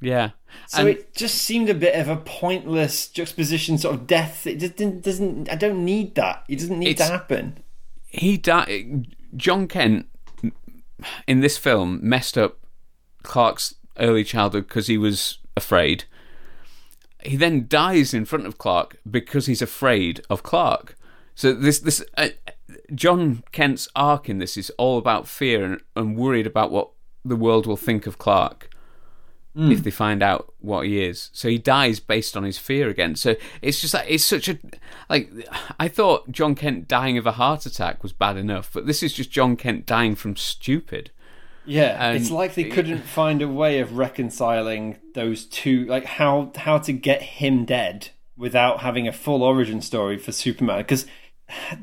Yeah. So and it just seemed a bit of a pointless juxtaposition, sort of death. It just didn't, doesn't. I don't need that. It doesn't need to happen. He died. John Kent in this film messed up Clark's early childhood because he was afraid. He then dies in front of Clark because he's afraid of Clark. So this this. Uh, John Kent's arc in this is all about fear and, and worried about what the world will think of Clark mm. if they find out what he is. So he dies based on his fear again. So it's just like, it's such a, like, I thought John Kent dying of a heart attack was bad enough, but this is just John Kent dying from stupid. Yeah, um, it's like they couldn't find a way of reconciling those two, like how how to get him dead without having a full origin story for Superman, because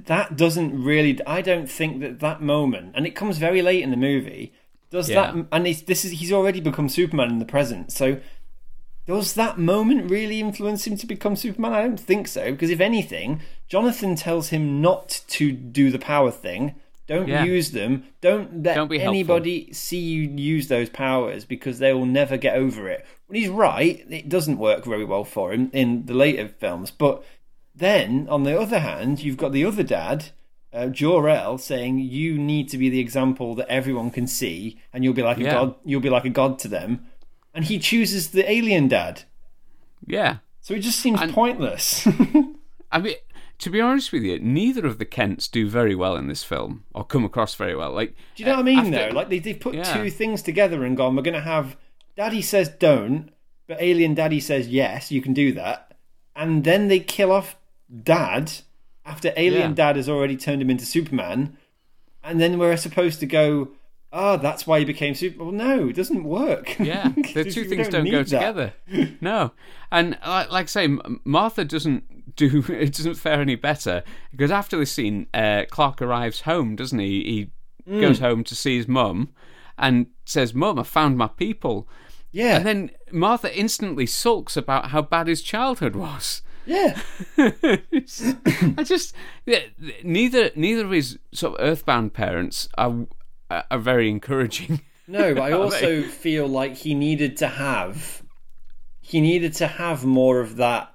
that doesn't really... I don't think that that moment... And it comes very late in the movie. Does yeah. that... And it's, this is he's already become Superman in the present. So does that moment really influence him to become Superman? I don't think so. Because if anything, Jonathan tells him not to do the power thing. Don't yeah. use them. Don't let don't anybody helpful. see you use those powers, because they will never get over it. Well, he's right. It doesn't work very well for him in the later films. But... Then, on the other hand, you've got the other dad, uh, Jor-El, saying you need to be the example that everyone can see, and you'll be like yeah. a god. You'll be like a god to them. And he chooses the alien dad. Yeah. So it just seems and, pointless. I mean, to be honest with you, neither of the Kents do very well in this film, or come across very well. Like, do you know uh, what I mean? After, though, like they they've put yeah. two things together and gone, we're going to have Daddy says don't, but alien Daddy says yes, you can do that, and then they kill off Dad after alien yeah. Dad has already turned him into Superman, and then we're supposed to go, ah, oh, that's why he became Superman. Well, no, it doesn't work. Yeah, the two things don't, don't go that. together. No, and like, like I say, Martha doesn't do it doesn't fare any better, because after this scene, uh, Clark arrives home, doesn't he? He mm. goes home to see his mum and says, "Mum, I found my people." Yeah, and then Martha instantly sulks about how bad his childhood was. Yeah, I just yeah, neither neither of his sort of earthbound parents are are very encouraging. No, but I also feel like he needed to have he needed to have more of that,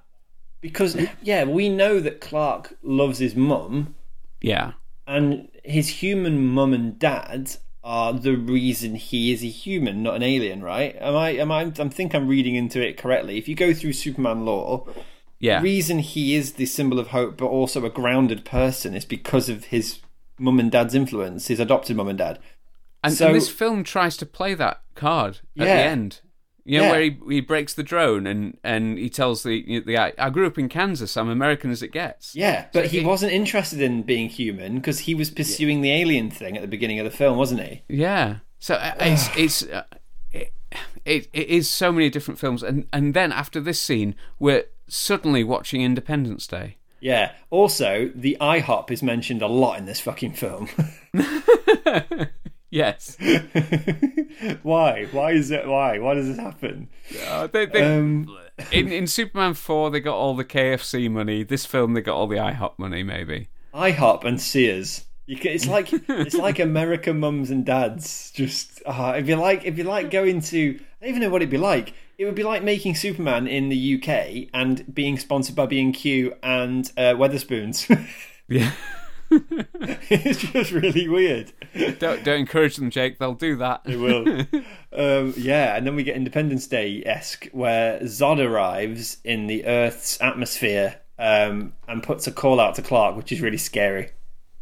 because yeah, we know that Clark loves his mum. Yeah. And his human mum and dad are the reason he is a human, not an alien, right? Am I? Am I? I think I'm reading into it correctly. If you go through Superman lore, yeah, the reason he is the symbol of hope, but also a grounded person, is because of his mum and dad's influence, his adopted mum and dad. And, so, and this film tries to play that card at yeah. the end. You know, yeah. where he, he breaks the drone and, and he tells the the guy, I grew up in Kansas, I'm American as it gets. Yeah, but so he, he wasn't interested in being human because he was pursuing yeah. the alien thing at the beginning of the film, wasn't he? Yeah. So it's it's uh, it, it, it is so many different films. And, and then after this scene, we're suddenly watching Independence Day. Yeah. Also, the IHOP is mentioned a lot in this fucking film. Yes. Why? Why is it? Why? Why does this happen? Uh, they, they, um, in, in Superman four, they got all the K F C money. This film, they got all the IHOP money. Maybe IHOP and Sears. You can, it's like it's like American mums and dads. Just uh, it'd be like it'd be like going to. I don't even know what it'd be like. It would be like making Superman in the U K and being sponsored by B and Q and uh, Weatherspoons. Yeah. It's just really weird. Don't, don't encourage them, Jake. They'll do that. They will. Um, yeah, and then we get Independence Day-esque, where Zod arrives in the Earth's atmosphere um, and puts a call out to Clark, which is really scary.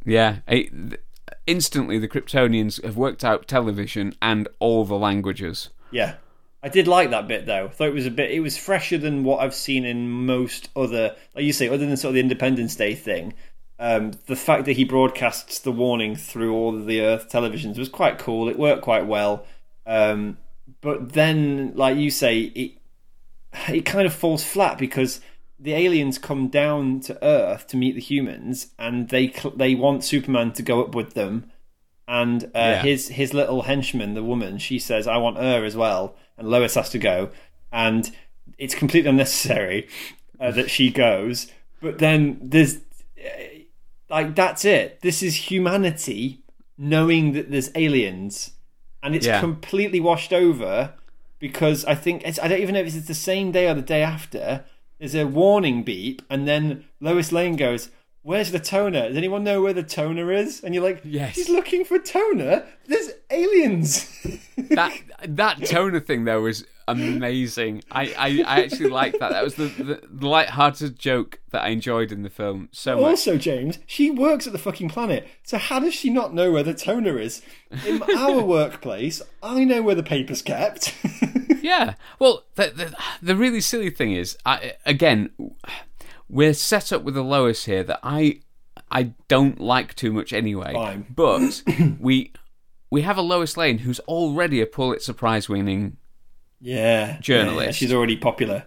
Yeah. It, instantly, the Kryptonians have worked out television and all the languages. Yeah. I did like that bit, though. I thought it was a bit... It was fresher than what I've seen in most other... Like you say, other than sort of the Independence Day thing... Um, the fact that he broadcasts the warning through all of the Earth televisions was quite cool. It worked quite well. Um, but then, like you say, it it kind of falls flat because the aliens come down to Earth to meet the humans, and they they want Superman to go up with them. And uh, yeah. his his little henchman, the woman, she says, "I want her as well," and Lois has to go. And it's completely unnecessary uh, that she goes. But then there's... Uh, Like, that's it. This is humanity knowing that there's aliens. And it's yeah. completely washed over because I think... It's, I don't even know if it's the same day or the day after. There's a warning beep and then Lois Lane goes, where's the toner? Does anyone know where the toner is? And you're like, yes. He's looking for toner? There's aliens. that that toner thing, though, was amazing. I, I, I actually liked that. That was the, the, the light-hearted joke that I enjoyed in the film so much. Also, James, she works at the fucking planet, so how does she not know where the toner is? In our workplace, I know where the paper's kept. Yeah. Well, the, the, the really silly thing is, I, again... We're set up with a Lois here that I I don't like too much anyway. Fine. But we we have a Lois Lane who's already a Pulitzer Prize winning yeah, journalist. Yeah, she's already popular.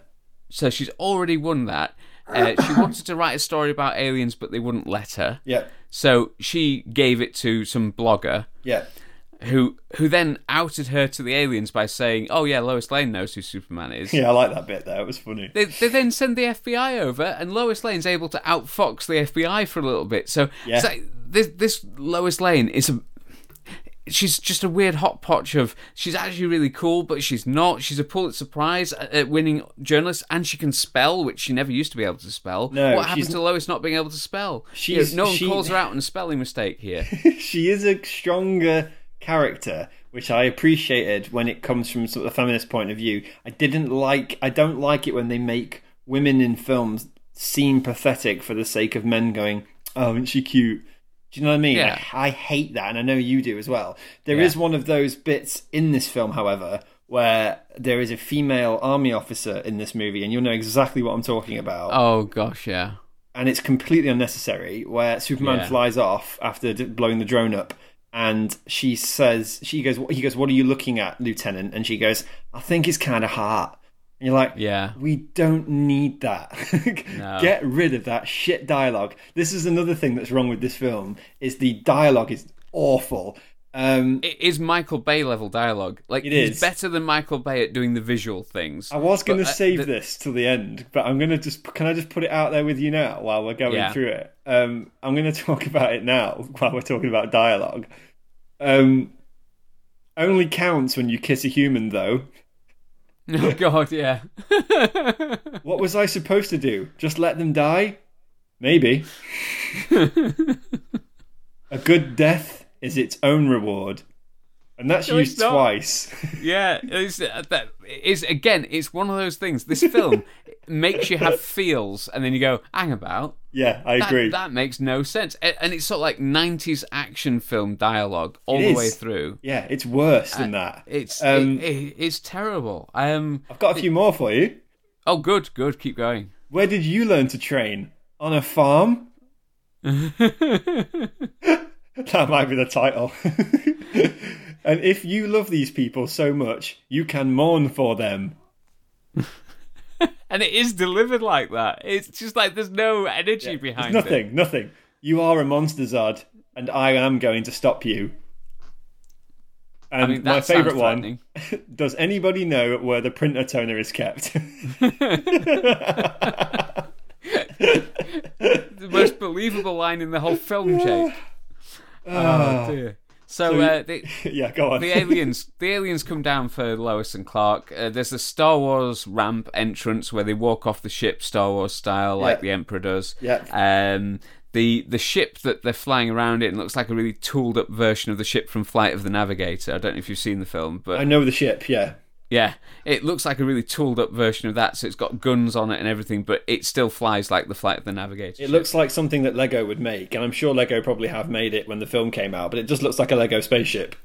So she's already won that. Uh, she wanted to write a story about aliens, but they wouldn't let her. Yeah. So she gave it to some blogger. Yeah. Who who then outed her to the aliens by saying, oh yeah, Lois Lane knows who Superman is. Yeah, I like that bit there. It was funny. They, they then send the F B I over, and Lois Lane's able to outfox the F B I for a little bit. So, yeah. so this, this Lois Lane is a... She's just a weird hotpotch of... She's actually really cool, but she's not. She's a Pulitzer Prize-winning journalist, and she can spell, which she never used to be able to spell. No, what happened to Lois not being able to spell? She is, no one she... calls her out on a spelling mistake here. She is a stronger... character, which I appreciated when it comes from sort of a feminist point of view. I didn't like, I don't like it when they make women in films seem pathetic for the sake of men going, oh, isn't she cute? Do you know what I mean? Yeah. I, I hate that, and I know you do as well. There yeah. is one of those bits in this film, however, where there is a female army officer in this movie, and you'll know exactly what I'm talking about. Oh, gosh, yeah. And it's completely unnecessary, where Superman yeah. flies off after blowing the drone up. And she says, she goes, he goes, what are you looking at, Lieutenant? And she goes, I think it's kind of hot. And you're like, yeah, we don't need that. No. Get rid of that shit dialogue. This is another thing that's wrong with this film, is the dialogue is awful. Um, it is Michael Bay level dialogue. Like, it is. He's better than Michael Bay at doing the visual things. I was going to save uh, the... this till the end, but I'm going to just, can I just put it out there with you now while we're going yeah. through it? Um, I'm going to talk about it now while we're talking about dialogue. Um, Only counts when you kiss a human, though. Oh, God, yeah. What was I supposed to do? Just let them die? Maybe. A good death is its own reward. And that's no, used twice. Yeah. It's, that is, again, it's one of those things. This film makes you have feels, and then you go, hang about. Yeah, I that, agree. That makes no sense. And it's sort of like nineties action film dialogue all the way through. Yeah, it's worse than and that. It's um, it, it, it's terrible. Um, I've got a few it, more for you. Oh, good, good. Keep going. Where did you learn to train? On a farm? That might be the title. And if you love these people so much, you can mourn for them. And it is delivered like that. It's just like there's no energy yeah, behind nothing, it. Nothing, nothing. You are a monster, Zod, and I am going to stop you. And I mean, my favourite one, does anybody know where the printer toner is kept? The most believable line in the whole film, Jake. Oh, dear. So, so uh, the, yeah, go on. the aliens, the aliens come down for Lois and Clark. Uh, there's the Star Wars ramp entrance where they walk off the ship, Star Wars style, like yeah. the Emperor does. Yeah. Um, the the ship that they're flying around in looks like a really tooled up version of the ship from Flight of the Navigator. I don't know if you've seen the film, but I know the ship. Yeah. Yeah, it looks like a really tooled up version of that. So it's got guns on it and everything, but it still flies like the Flight of the Navigator. It looks like something that Lego would make, and I'm sure Lego probably have made it when the film came out, but it just looks like a Lego spaceship.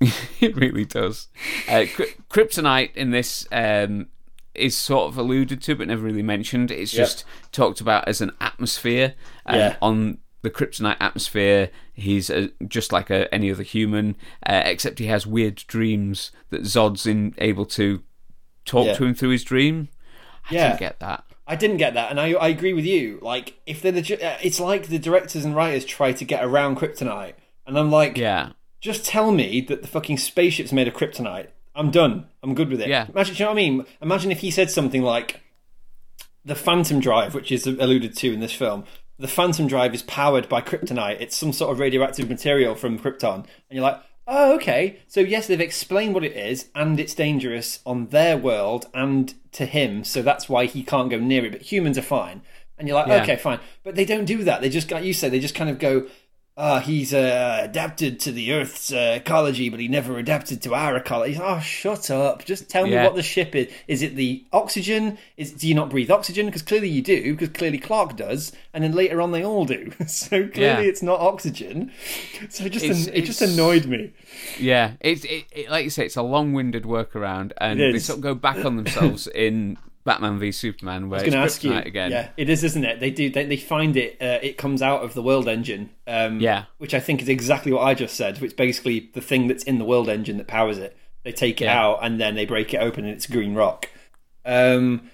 It really does. Uh, kryptonite in this um, is sort of alluded to, but never really mentioned. It's yep. just talked about as an atmosphere. Um, yeah. On the kryptonite atmosphere, he's uh, just like a, any other human, uh, except he has weird dreams that Zod's in, able to talk yeah. to him through his dream. I yeah. didn't get that. I didn't get that, and I, I agree with you. Like, if they're the, it's like the directors and writers try to get around kryptonite, and I'm like, yeah. just tell me that the fucking spaceship's made of kryptonite. I'm done. I'm good with it. Yeah. Imagine, do you know what I mean? Imagine if he said something like, the Phantom Drive, which is alluded to in this film, the Phantom Drive is powered by kryptonite. It's some sort of radioactive material from Krypton. And you're like, oh, okay. So, yes, they've explained what it is, and it's dangerous on their world and to him, so that's why he can't go near it. But humans are fine. And you're like, yeah. okay, fine. But they don't do that. They just, like you say, they just kind of go, ah, oh, he's uh, adapted to the Earth's uh, ecology, but he never adapted to our ecology. He's, oh, shut up. Just tell yeah. me what the ship is. Is it the oxygen? Is Do you not breathe oxygen? Because clearly you do, because clearly Clark does, and then later on they all do. So clearly yeah. it's not oxygen. So it just, it's, an, it just annoyed me. Yeah. It's, it, it, like you say, it's a long-winded workaround, and they sort of go back on themselves in Batman v Superman, where I was gonna it's ask you, again. Yeah, it is, isn't it? They do. They, they find it. Uh, it comes out of the world engine. Um, yeah, which I think is exactly what I just said. Which basically the thing that's in the world engine that powers it. They take it yeah. out and then they break it open and it's green rock. Um,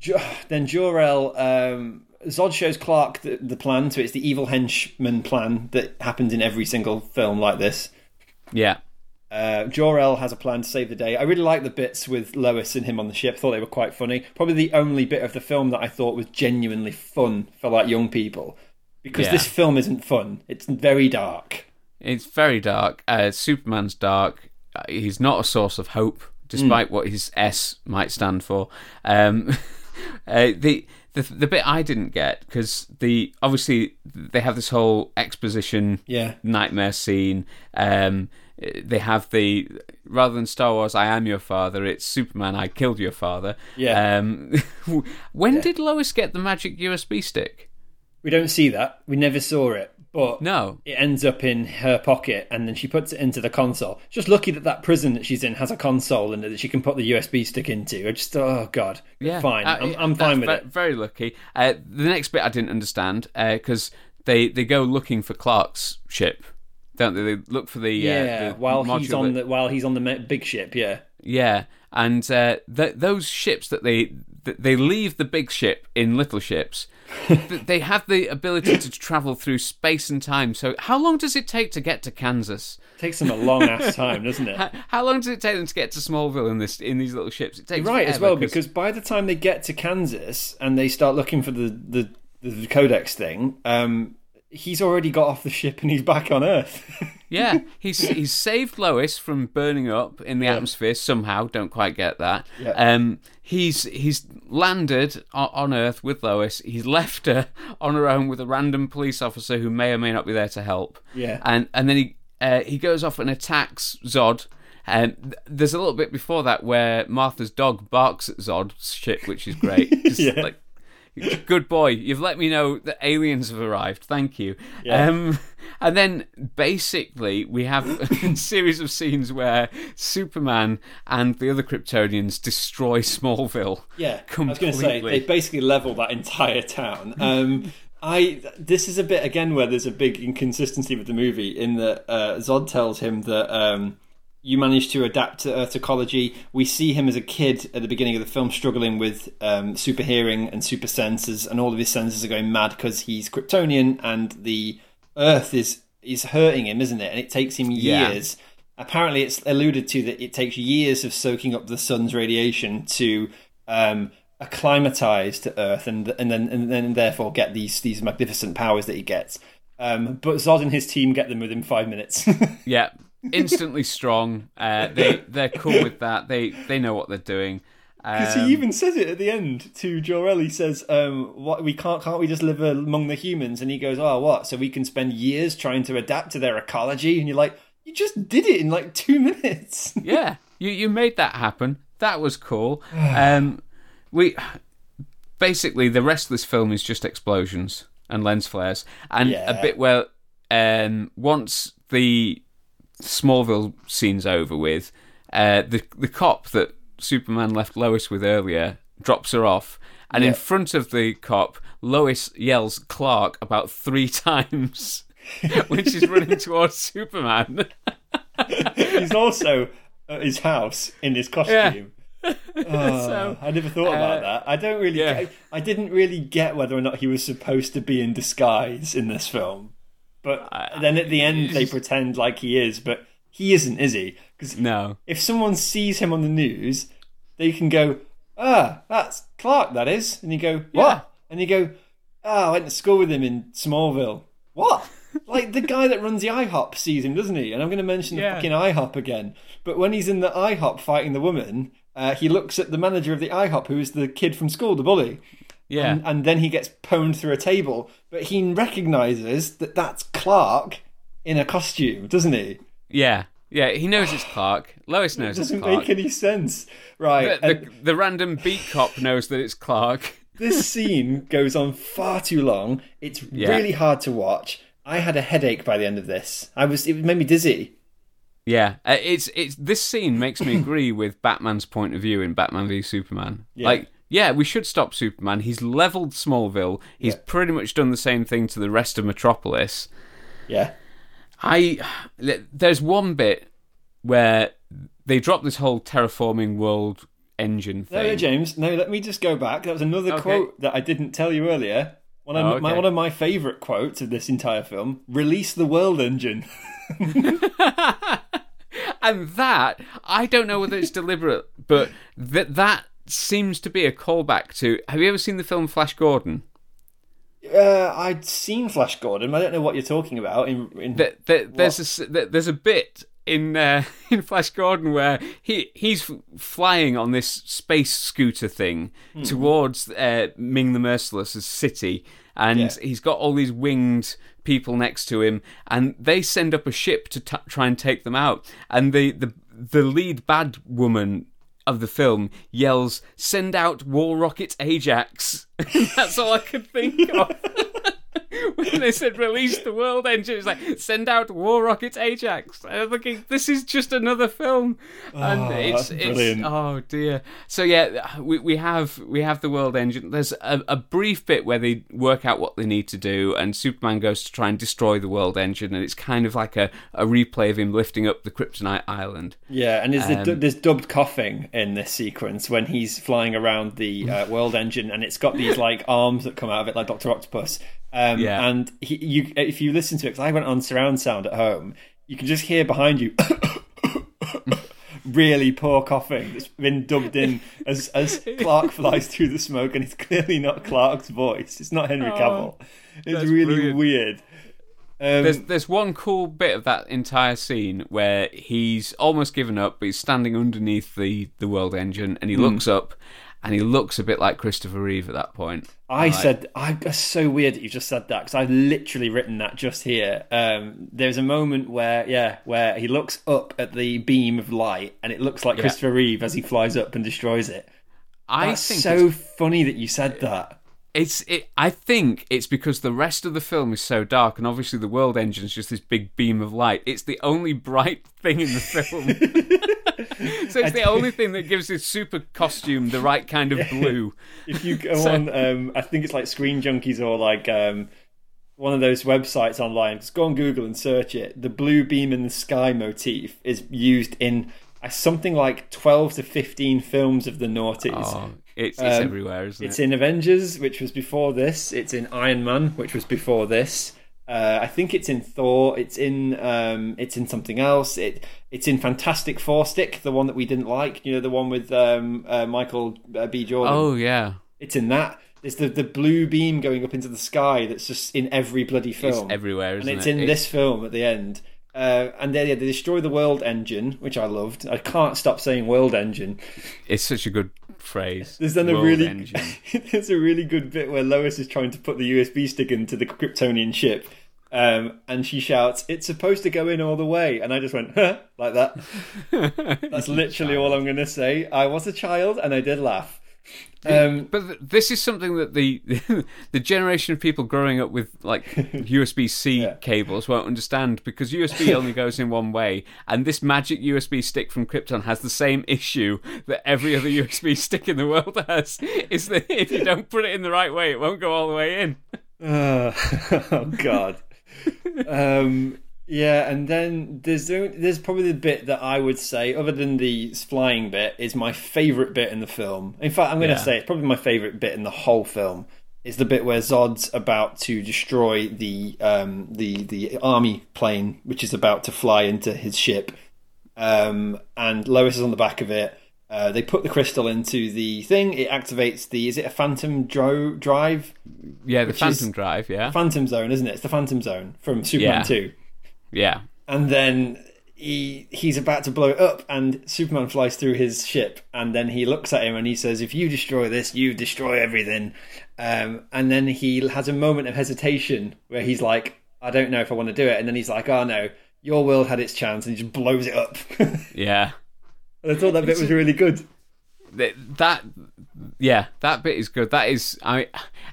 jo- then Jor-El um, Zod shows Clark the, the plan. So it's the evil henchman plan that happens in every single film like this. Yeah. Uh, Jor-El has a plan to save the day. I really like the bits with Lois and him on the ship. Thought they were quite funny. Probably the only bit of the film that I thought was genuinely fun for like young people, because yeah. this film isn't fun. It's very dark. It's very dark. Uh, Superman's dark. He's not a source of hope, despite mm. what his S might stand for. Um, uh, the the the bit I didn't get, because the obviously they have this whole exposition yeah. nightmare scene. Um, They have the, rather than Star Wars, I am your father, it's Superman, I killed your father. Yeah. Um, when yeah. did Lois get the magic U S B stick? We don't see that. We never saw it. But no. It ends up in her pocket, and then she puts it into the console. Just lucky that that prison that she's in has a console and that she can put the U S B stick into. I just, oh, God. Yeah. Fine. Uh, I'm, I'm fine with ve- it. Very lucky. Uh, the next bit I didn't understand, because uh, they, they go looking for Clark's ship. Don't they? They look for the yeah uh, the while he's on that... the while he's on the big ship, yeah, yeah, and uh, th- those ships that they th- they leave the big ship in little ships, th- they have the ability to travel through space and time. So how long does it take to get to Kansas? It takes them a long ass time, doesn't it? How, how long does it take them to get to Smallville in this in these little ships? It takes right forever, as well cause... because by the time they get to Kansas and they start looking for the the, the Codex thing. Um, He's already got off the ship and he's back on Earth. Yeah, he's he's saved Lois from burning up in the yeah. atmosphere somehow. Don't quite get that. Yeah. Um, he's he's landed on Earth with Lois. He's left her on her own with a random police officer who may or may not be there to help. Yeah, and and then he uh, he goes off and attacks Zod. And there's a little bit before that where Martha's dog barks at Zod's ship, which is great. Just yeah. like, good boy, you've let me know that aliens have arrived. Thank you. Yeah. Um, and then basically we have a series of scenes where Superman and the other Kryptonians destroy Smallville. Yeah, completely. I was going to say, they basically level that entire town. Um, I this is a bit, again, where there's a big inconsistency with the movie in that uh, Zod tells him that... Um, you managed to adapt to Earth ecology. We see him as a kid at the beginning of the film struggling with um, super hearing and super senses, and all of his senses are going mad because he's Kryptonian and the Earth is is hurting him, isn't it? And it takes him years. Yeah. Apparently it's alluded to that it takes years of soaking up the sun's radiation to um, acclimatize to Earth and and then and then therefore get these these magnificent powers that he gets. Um, but Zod and his team get them within five minutes. Yeah. Instantly strong. Uh, they they're cool with that. They they know what they're doing. Because um, he even says it at the end to Jor-El. He says, um, "What we can't can't we just live among the humans?" And he goes, "Oh, what? So we can spend years trying to adapt to their ecology?" And you're like, "You just did it in like two minutes." Yeah, you you made that happen. That was cool. um, we basically the rest of this film is just explosions and lens flares and yeah. a bit where um, once the Smallville scene's over with. Uh, the the cop that Superman left Lois with earlier drops her off, and yeah. in front of the cop, Lois yells "Clark" about three times when she's running towards Superman. He's also at his house in his costume. Yeah. Oh, so, I never thought about uh, that. I don't really. Yeah. Get, I didn't really get whether or not he was supposed to be in disguise in this film. But then at the end, they pretend like he is, but he isn't, is he? Because no. if someone sees him on the news, they can go, ah, that's Clark, that is. And you go, what? Yeah. And you go, ah, oh, I went to school with him in Smallville. What? Like the guy that runs the IHOP sees him, doesn't he? And I'm going to mention yeah. the fucking IHOP again. But when he's in the IHOP fighting the woman, uh, he looks at the manager of the IHOP, who is the kid from school, the bully. Yeah, and, and then he gets pwned through a table, but he recognises that that's Clark in a costume, doesn't he? Yeah, yeah, he knows it's Clark. Lois knows it's Clark. It doesn't make any sense. Right. The, the, the random beat cop knows that it's Clark. This scene goes on far too long. It's yeah. really hard to watch. I had a headache by the end of this. I was. It made me dizzy. Yeah, uh, it's it's this scene makes me agree with Batman's point of view in Batman v Superman. Yeah. Like. Yeah, we should stop Superman. He's leveled Smallville. He's yeah. pretty much done the same thing to the rest of Metropolis. Yeah. I there's one bit where they drop this whole terraforming world engine thing. No, no, James. No, let me just go back. That was another okay. quote that I didn't tell you earlier. One of, oh, okay. my, one of my favourite quotes of this entire film. Release the world engine. And that, I don't know whether it's deliberate, but th- that... seems to be a callback to... Have you ever seen the film Flash Gordon? Uh, I'd seen Flash Gordon. I don't know what you're talking about. In, in the, the, there's a there's a bit in uh, in Flash Gordon where he he's flying on this space scooter thing hmm. towards uh, Ming the Merciless's city, and yeah. he's got all these winged people next to him, and they send up a ship to t- try and take them out, and the the, the lead bad woman of the film yells, "Send out War Rocket Ajax." That's all I could think of. When they said release the world engine, it's like, "Send out War Rocket Ajax." And I'm thinking, this is just another film. And oh, it's, that's brilliant. It's, oh dear. So yeah, we we have we have the world engine. There's a, a brief bit where they work out what they need to do, and Superman goes to try and destroy the world engine, and it's kind of like a, a replay of him lifting up the Kryptonite island. Yeah, and there's, um, the, there's dubbed coughing in this sequence when he's flying around the uh, world engine, and it's got these like arms that come out of it like Doctor Octopus. Um, yeah. And he, you, if you listen to it, because I went on surround sound at home, you can just hear behind you really poor coughing that's been dubbed in as, as Clark flies through the smoke, and it's clearly not Clark's voice. It's not Henry Cavill. Oh, it's really brilliant. Weird. Um, there's there's one cool bit of that entire scene where he's almost given up, but he's standing underneath the, the world engine, and he mm. looks up, and he looks a bit like Christopher Reeve at that point. I like, said, I, it's so weird that you just said that, because I've literally written that just here. Um, there's a moment where, yeah, where he looks up at the beam of light, and it looks like yeah. Christopher Reeve as he flies up and destroys it. I That's think so funny that you said that. It's. It, I think it's because the rest of the film is so dark, and obviously the world engine is just this big beam of light. It's the only bright thing in the film. So it's the only thing that gives this super costume the right kind of blue. If you go so, on, um, I think it's like Screen Junkies or like um, one of those websites online, just go on Google and search it. The blue beam in the sky motif is used in something like twelve to fifteen films of the noughties. Oh. It's, it's um, everywhere, isn't it? It's in Avengers, which was before this. It's in Iron Man, which was before this. Uh, I think it's in Thor. It's in um, it's in something else. It it's in Fantastic Four Stick, the one that we didn't like. You know, the one with um, uh, Michael B. Jordan. Oh yeah, it's in that. It's the, the blue beam going up into the sky that's just in every bloody film. It's everywhere, isn't it? And it's it? in it's... this film at the end. Uh, and they, yeah, they destroy the world engine, which I loved. I can't stop saying world engine. It's such a good phrase. There's then a really, there's a really good bit where Lois is trying to put the U S B stick into the Kryptonian ship, um, and she shouts, "It's supposed to go in all the way," and I just went, huh, like that. That's literally all I'm going to say. I was a child, and I did laugh. Um, but this is something that the the generation of people growing up with like U S B C yeah. cables won't understand, because U S B only goes in one way, and this magic U S B stick from Krypton has the same issue that every other U S B stick in the world has, is that if you don't put it in the right way, it won't go all the way in. Uh, oh God. um Yeah, and then there's there's probably the bit that I would say, other than the flying bit, is my favourite bit in the film. In fact, I'm going to yeah. say it's probably my favourite bit in the whole film. It's the bit where Zod's about to destroy the um, the the army plane, which is about to fly into his ship, um, and Lois is on the back of it. Uh, they put the crystal into the thing. It activates the... Is it a phantom dro- drive? Yeah, the phantom is, drive, yeah. Phantom zone, isn't it? It's the phantom zone from Superman yeah. two. Yeah, and then he he's about to blow it up, and Superman flies through his ship, and then he looks at him and he says, "If you destroy this, you destroy everything." Um, and then he has a moment of hesitation where he's like, "I don't know if I want to do it," and then he's like, "Oh no, your world had its chance," and he just blows it up. Yeah, and I thought that bit was really good. That yeah, that bit is good. That is, I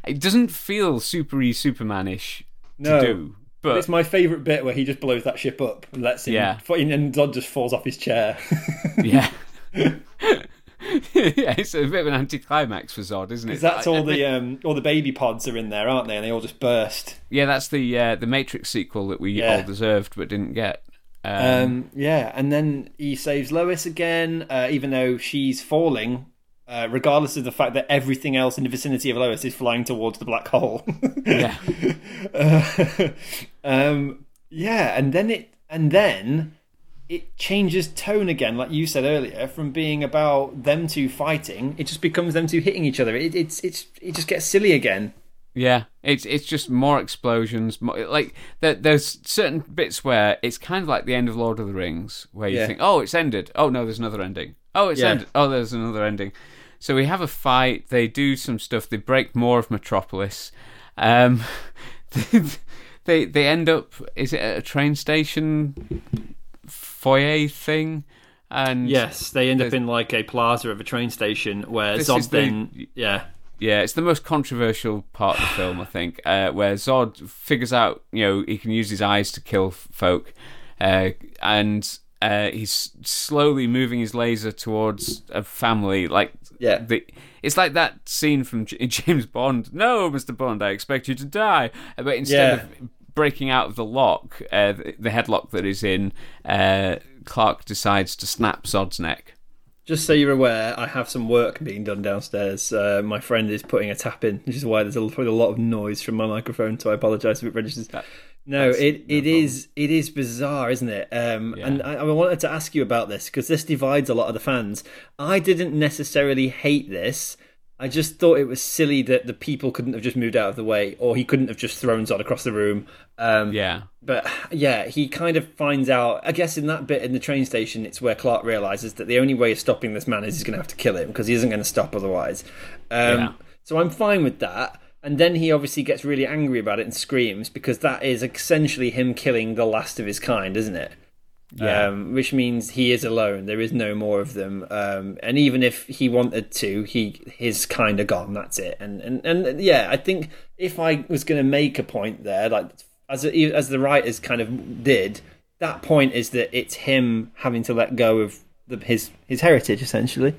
it doesn't feel super-y Superman-ish no. to do. But it's my favourite bit where he just blows that ship up and lets him... Yeah. And Zod just falls off his chair. yeah. yeah. It's a bit of an anticlimax for Zod, isn't it? Because that's all the um, all the baby pods are in there, aren't they? And they all just burst. Yeah, that's the uh, the Matrix sequel that we yeah. all deserved but didn't get. Um, um, yeah, and then he saves Lois again, uh, even though she's falling... Uh, regardless of the fact that everything else in the vicinity of Lois is flying towards the black hole. yeah. Uh, um, yeah, and then it and then it changes tone again, like you said earlier, from being about them two fighting, it just becomes them two hitting each other. It it's it's it just gets silly again. Yeah, it's it's just more explosions. More, like there, there's certain bits where it's kind of like the end of Lord of the Rings, where you yeah. think, "Oh, it's ended. Oh no, there's another ending. Oh, it's yeah. ended. Oh, there's another ending." So we have a fight. They do some stuff. They break more of Metropolis. Um, they they end up. Is it at a train station foyer thing? And yes, they end up in like a plaza of a train station where Zod then the, yeah yeah. It's the most controversial part of the film, I think, uh, where Zod figures out, you know, he can use his eyes to kill folk, uh, and. Uh, he's slowly moving his laser towards a family, like yeah. the, it's like that scene from J- James Bond. "No, Mister Bond, I expect you to die." But instead yeah. of breaking out of the lock, uh, the, the headlock that he's in, uh, Clark decides to snap Zod's neck. Just so you're aware, I have some work being done downstairs. Uh, my friend is putting a tap in, which is why there's a, probably a lot of noise from my microphone. So I apologise if it registers. That- No, That's it, it is it is bizarre, isn't it? Um, yeah. And I, I wanted to ask you about this because this divides a lot of the fans. I didn't necessarily hate this, I just thought it was silly that the people couldn't have just moved out of the way, or he couldn't have just thrown Zod across the room. Um, yeah. But yeah, he kind of finds out, I guess in that bit in the train station, it's where Clark realizes that the only way of stopping this man is he's going to have to kill him, because he isn't going to stop otherwise. Um, yeah. So I'm fine with that. And then he obviously gets really angry about it and screams, because that is essentially him killing the last of his kind, isn't it? Yeah. Um, which means he is alone. There is no more of them. Um, and even if he wanted to, he his kind of gone. That's it. And and and yeah, I think if I was going to make a point there, like as a, as the writers kind of did, that point is that it's him having to let go of the, his his heritage essentially.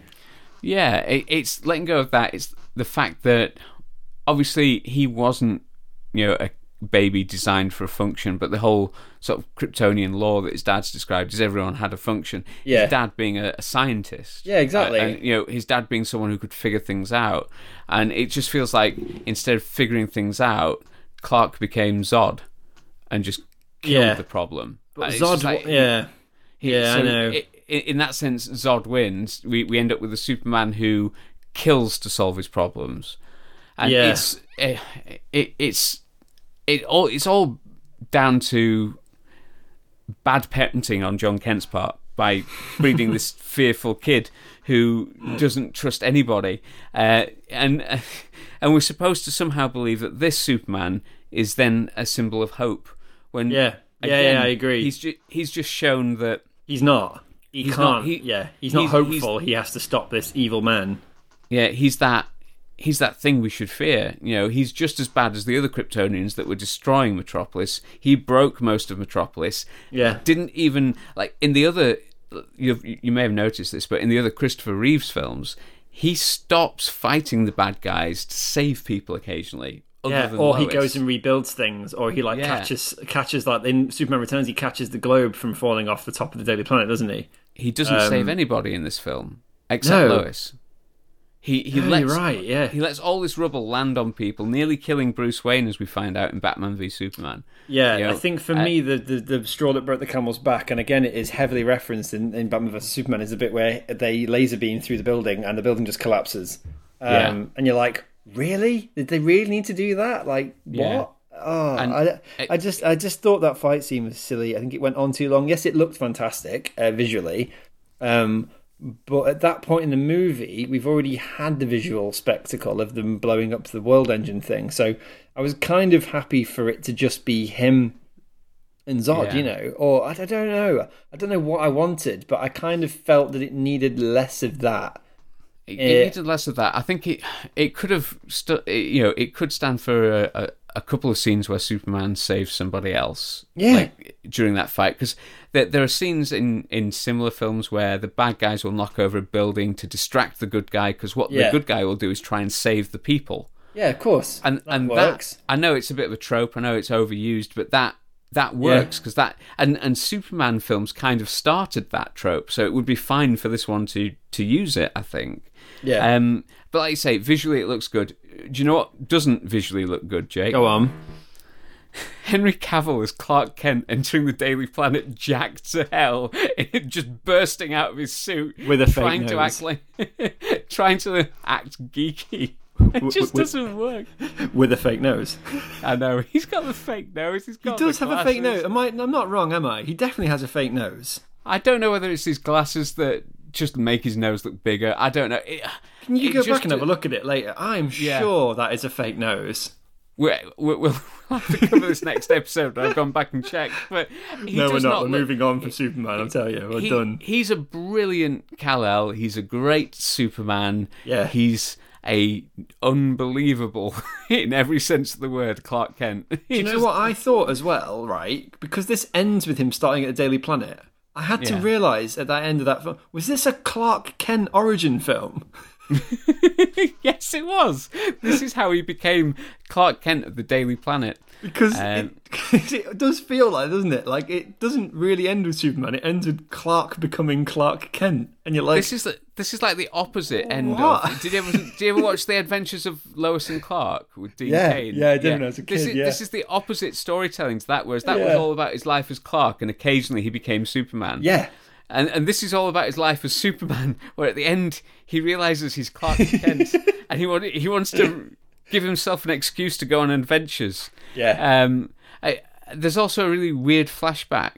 Yeah, it, it's letting go of that. It's the fact that obviously he wasn't, you know, a baby designed for a function, but the whole sort of Kryptonian law that his dad's described is everyone had a function. Yeah. His dad being a, a scientist. Yeah, exactly. Uh, and, you know, his dad being someone who could figure things out, and it just feels like instead of figuring things out, Clark became Zod and just killed yeah. the problem. But Zod, like, yeah, he, yeah, so I know. It, in that sense, Zod wins. We we end up with a Superman who kills to solve his problems, and yeah. it's it, it, it's. It all, it's all down to bad parenting on John Kent's part by breeding this fearful kid who doesn't trust anybody. Uh, and uh, and we're supposed to somehow believe that this Superman is then a symbol of hope. When yeah, again, yeah, yeah, I agree. He's, ju- he's just shown that... He's not. He he's can't. Not, he, yeah, he's, he's not hopeful. He's, he has to stop this evil man. Yeah, he's that... He's that thing we should fear. You know, he's just as bad as the other Kryptonians that were destroying Metropolis. He broke most of Metropolis. Yeah. Didn't even, like, in the other, you've, you may have noticed this, but in the other Christopher Reeves films, he stops fighting the bad guys to save people occasionally. Other yeah, than or Lois. He goes and rebuilds things, or he, like, yeah. catches, catches like, in Superman Returns, he catches the globe from falling off the top of the Daily Planet, doesn't he? He doesn't um, save anybody in this film, except no. Lois. He he oh, lets right, yeah. he lets all this rubble land on people, nearly killing Bruce Wayne, as we find out in Batman v Superman. Yeah, you know, I think for uh, me the, the, the straw that broke the camel's back, and again it is heavily referenced in, in Batman v Superman, is the bit where they laser beam through the building and the building just collapses. Um, yeah. And you're like, really? Did they really need to do that? Like what? Yeah. Oh, I, it, I just I just thought that fight scene was silly. I think it went on too long. Yes, it looked fantastic uh, visually. Um, But at that point in the movie, we've already had the visual spectacle of them blowing up the world engine thing. So I was kind of happy for it to just be him and Zod, yeah. you know. Or I don't know. I don't know what I wanted, but I kind of felt that it needed less of that. It, it, it needed less of that. I think it it could have, stu- you know, it could stand for a, a, a couple of scenes where Superman saves somebody else. Yeah. Like, during that fight, because there are scenes in, in similar films where the bad guys will knock over a building to distract the good guy, because what yeah. the good guy will do is try and save the people. Yeah, of course. And that and works. That, I know it's a bit of a trope. I know it's overused, but that that works because yeah. that and, and Superman films kind of started that trope, so it would be fine for this one to to use it, I think. Yeah. Um. But like you say, visually it looks good. Do you know what doesn't visually look good, Jake? Go on. Henry Cavill as Clark Kent entering the Daily Planet jacked to hell, just bursting out of his suit with a trying fake nose. to act like, trying to act geeky. It just with, doesn't work. With a fake nose. I know he's got the fake nose. He's got he does the have glasses. a fake nose. Am I? I'm not wrong, am I? He definitely has a fake nose. I don't know whether it's his glasses that just make his nose look bigger. I don't know. It, Can you go back and have a look at it later? I'm yeah. sure that is a fake nose. We're, we're, we'll have to cover this next episode. I've gone back and checked. But he no, does we're not. not we're look, moving on for he, Superman, I'll tell you. We're he, done. He's a brilliant Kal-El. He's a great Superman. Yeah. He's a unbelievable, in every sense of the word, Clark Kent. He Do you just, know what I thought as well, right? Because this ends with him starting at the Daily Planet. I had yeah. to realise at that end of that film, was this a Clark Kent origin film? Yes, it was. This is how he became Clark Kent of the Daily Planet. Because um, it, it does feel like, doesn't it? Like, it doesn't really end with Superman. It ends with Clark becoming Clark Kent, and you're like, this is the, this is like the opposite what? end of. Did you ever did you ever watch The Adventures of Lois and Clark with Dean yeah, Cain? Yeah, I did yeah. when I was a kid. This is, yeah. this is the opposite storytelling to that. Whereas that yeah. was all about his life as Clark, and occasionally he became Superman. Yeah. And and this is all about his life as Superman, where at the end he realizes he's Clark Kent and he want, he wants to give himself an excuse to go on adventures. Yeah. Um. I, there's also a really weird flashback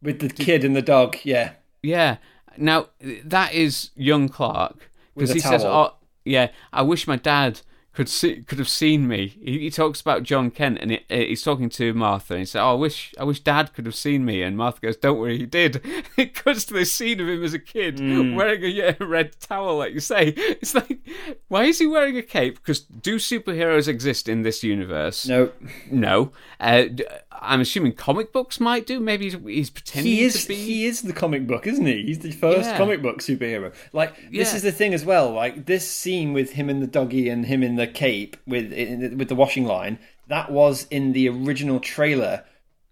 with the kid and the dog. Yeah. Yeah. Now that is young Clark, because he towel. says, "Oh, yeah, I wish my dad could see, could have seen me." He, he talks about John Kent, and he, he's talking to Martha, and he says, "Oh, I wish, I wish Dad could have seen me." And Martha goes, "Don't worry, he did." It cuts to this scene of him as a kid mm. wearing a red towel, like you say. It's like, why is he wearing a cape? Because do superheroes exist in this universe? No, no. Uh, I'm assuming comic books might do. Maybe he's, he's pretending he is, to be. He is the comic book, isn't he? He's the first yeah. comic book superhero. Like yeah. this is the thing as well. Like this scene with him and the doggy and him in the cape with in, with the washing line. That was in the original trailer.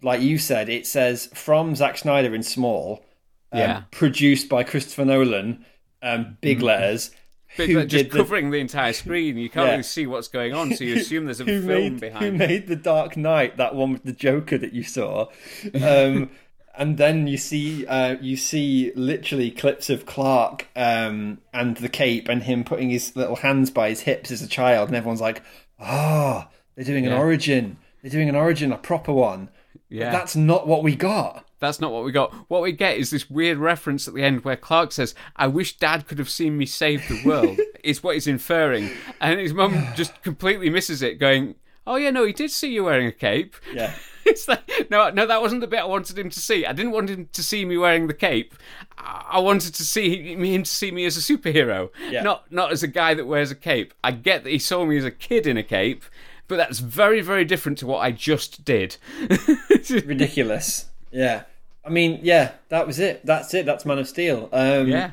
Like you said, it says from Zack Snyder in small, um, yeah. produced by Christopher Nolan, um, big letters. But who just covering the... the entire screen, you can't yeah. really see what's going on, so you assume there's a film made, behind it. Who made The Dark Knight, that one with the Joker that you saw? Um, and then you see uh, you see literally clips of Clark um, and the cape and him putting his little hands by his hips as a child, and everyone's like, ah, oh, they're doing yeah. an origin. They're doing an origin, a proper one. Yeah. But that's not what we got. That's not what we got. What we get is this weird reference at the end where Clark says, "I wish Dad could have seen me save the world," is what he's inferring. And his mum just completely misses it, going, "Oh, yeah, no, he did see you wearing a cape." Yeah. It's like, no, no, that wasn't the bit I wanted him to see. I didn't want him to see me wearing the cape. I wanted to see him to see me as a superhero, yeah. not not as a guy that wears a cape. I get that he saw me as a kid in a cape, but that's very, very different to what I just did. Ridiculous. Yeah. I mean, yeah, that was it. That's it. That's Man of Steel. Um, yeah.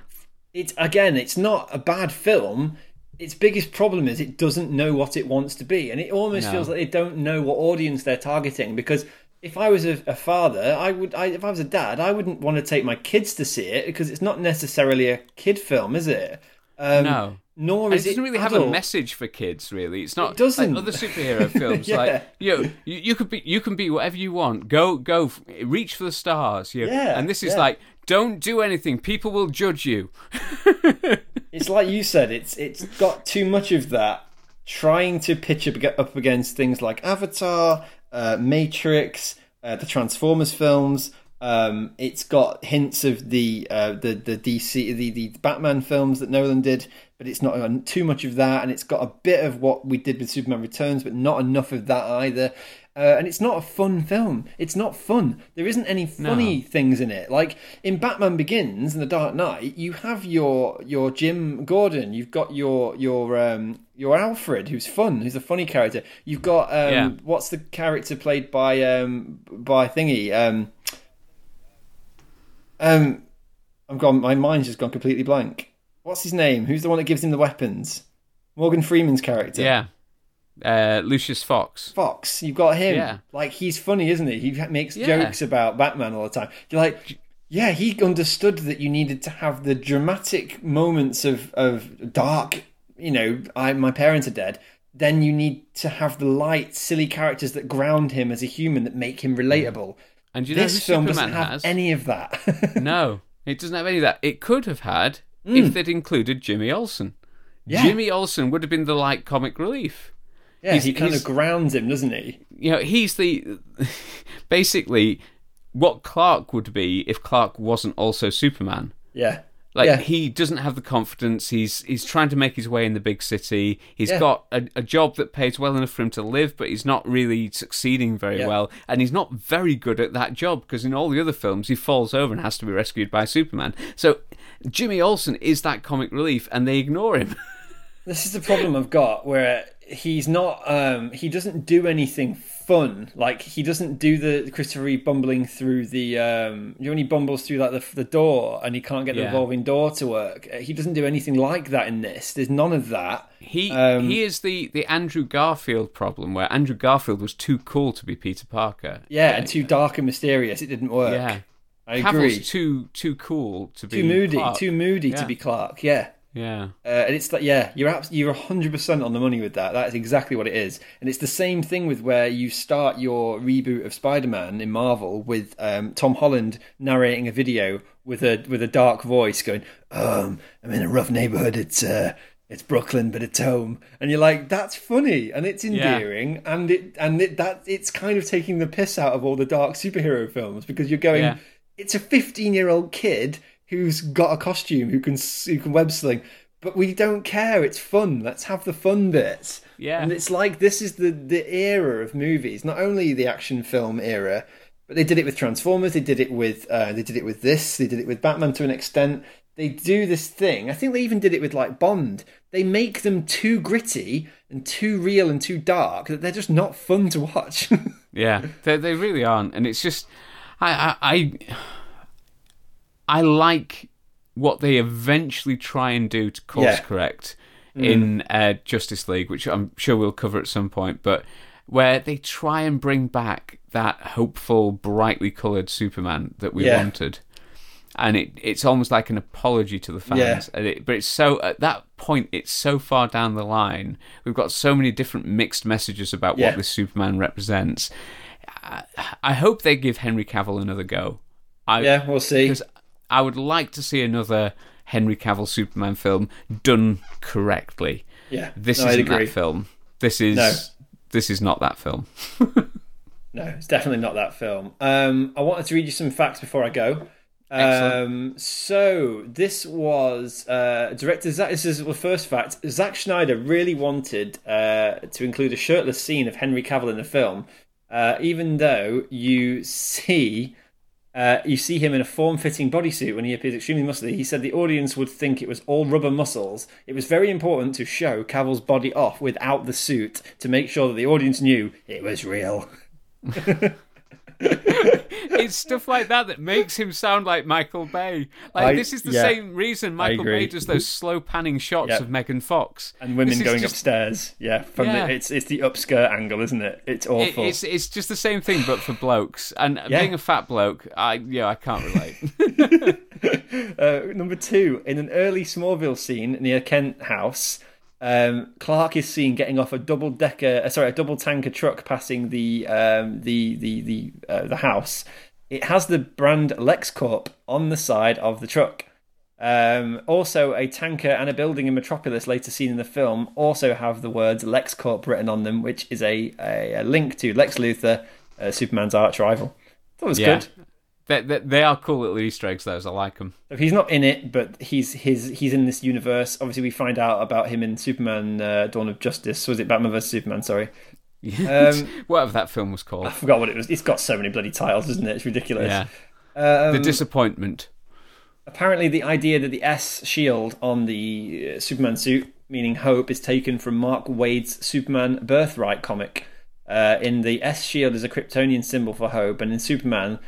It's, again, it's not a bad film. Its biggest problem is it doesn't know what it wants to be. And it almost no. feels like they don't know what audience they're targeting. Because if I was a, a father, I would. I, if I was a dad, I wouldn't want to take my kids to see it, because it's not necessarily a kid film, is it? Um, no. Nor is it, doesn't it really adult. have a message for kids, really. It's not it doesn't. like other superhero films. yeah. Like you, know, you, you could be, you can be whatever you want. Go, go, reach for the stars. You know? Yeah. And this is yeah. like, don't do anything. People will judge you. It's like you said. It's it's got too much of that. Trying to pitch up, up against things like Avatar, uh, Matrix, uh, the Transformers films. Um, it's got hints of the uh, the the D C the, the Batman films that Nolan did, but it's not too much of that, and it's got a bit of what we did with Superman Returns, but not enough of that either. Uh, and it's not a fun film. It's not fun. There isn't any funny no. things in it. Like in Batman Begins and The Dark Knight, you have your your Jim Gordon, you've got your your um, your Alfred, who's fun, who's a funny character. You've got um, yeah. what's the character played by um, by Thingy. Um, Um, I'm gone. My mind's just gone completely blank. What's his name? Who's the one that gives him the weapons? Morgan Freeman's character. Yeah, uh, Lucius Fox. Fox. You've got him. Yeah. Like he's funny, isn't he? He makes yeah. jokes about Batman all the time. You're like, yeah, he understood that you needed to have the dramatic moments of of dark. You know, I my parents are dead. Then you need to have the light, silly characters that ground him as a human, that make him relatable. And do you this know who film Superman doesn't have has? any of that. No, it doesn't have any of that. It could have had mm. if they'd included Jimmy Olsen. Yeah. Jimmy Olsen would have been the light comic relief. Yeah, he's, he kind of grounds him, doesn't he? You know, he's the basically what Clark would be if Clark wasn't also Superman. Yeah, like yeah. he doesn't have the confidence. He's he's trying to make his way in the big city. He's yeah. got a, a job that pays well enough for him to live, but he's not really succeeding very yeah. well. And he's not very good at that job, because in all the other films, he falls over and has to be rescued by Superman. So Jimmy Olsen is that comic relief, and they ignore him. This is the problem I've got, where he's not. Um, he doesn't do anything fun. Like he doesn't do the Christopher Reeve bumbling through the um you know, when he bumbles through like the, the door and he can't get the yeah. revolving door to work. He doesn't do anything like that in this. There's none of that. He um, he is the the Andrew Garfield problem, where Andrew Garfield was too cool to be Peter Parker. Yeah, yeah. and too dark and mysterious. It didn't work. Yeah, I agree. Cavill's too too cool to be too moody, Clark. too moody yeah. to be Clark. Yeah. Yeah, uh, and it's like yeah, you're abs- you're one hundred percent on the money with that. That's exactly what it is, and it's the same thing with where you start your reboot of Spider-Man in Marvel with um, Tom Holland narrating a video with a with a dark voice going, um, "I'm in a rough neighborhood. It's uh, it's Brooklyn, but it's home. And you're like, that's funny, and it's endearing, yeah. and it and it, that it's kind of taking the piss out of all the dark superhero films, because you're going, yeah. it's a fifteen-year-old kid who's got a costume, who can who can web sling, but we don't care. It's fun. Let's have the fun bits. Yeah, and it's like, this is the the era of movies, not only the action film era, but they did it with Transformers. They did it with uh, they did it with this. They did it with Batman to an extent. They do this thing. I think they even did it with, like, Bond. They make them too gritty and too real and too dark that they're just not fun to watch. Yeah, they they really aren't. And it's just, I I I, I like what they eventually try and do to course yeah. correct mm. in uh, Justice League, which I'm sure we'll cover at some point, but where they try and bring back that hopeful, brightly coloured Superman that we yeah. wanted. And it, it's almost like an apology to the fans. Yeah. And it, but it's so, at that point, it's so far down the line. We've got so many different mixed messages about yeah. what this Superman represents. I, I hope they give Henry Cavill another go. I, yeah, we'll see. Because I would like to see another Henry Cavill Superman film done correctly. Yeah, this no, isn't that film. This is no. this is not that film. No, it's definitely not that film. Um, I wanted to read you some facts before I go. Um, so this was uh, director Zack, this is the first fact. Zack Snyder really wanted uh, to include a shirtless scene of Henry Cavill in the film, uh, even though you see uh, you see him in a form-fitting bodysuit when he appears extremely muscly. He said the audience would think it was all rubber muscles. It was very important to show Cavill's body off without the suit to make sure that the audience knew it was real. It's stuff like that that makes him sound like Michael Bay. Like I, this is the yeah, same reason Michael Bay does those slow panning shots yeah. of Megan Fox and women going just, upstairs. Yeah, from yeah. The, it's it's the upskirt angle, isn't it? It's awful. It, it's it's just the same thing, but for blokes. And yeah. being a fat bloke, I yeah, I can't relate. uh, number two, in an early Smallville scene near Kent House. Um, Clark is seen getting off a double decker, uh, sorry, a double tanker truck passing the um, the the the uh, the house. It has the brand LexCorp on the side of the truck. Um, also, a tanker and a building in Metropolis later seen in the film also have the words LexCorp written on them, which is a a, a link to Lex Luthor, uh, Superman's arch rival. That was yeah. good. They, they, they are cool little Easter eggs, those. I like them. He's not in it, but he's his he's in this universe. Obviously, we find out about him in Superman uh, Dawn of Justice. Was it Batman versus Superman? Sorry. Um, Whatever that film was called. I forgot what it was. It's got so many bloody titles, isn't it? It's ridiculous. Yeah. Um, the Disappointment. Apparently, the idea that the S shield on the uh, Superman suit, meaning hope, is taken from Mark Waid's Superman Birthright comic. Uh, in the S shield is a Kryptonian symbol for hope, and in Superman...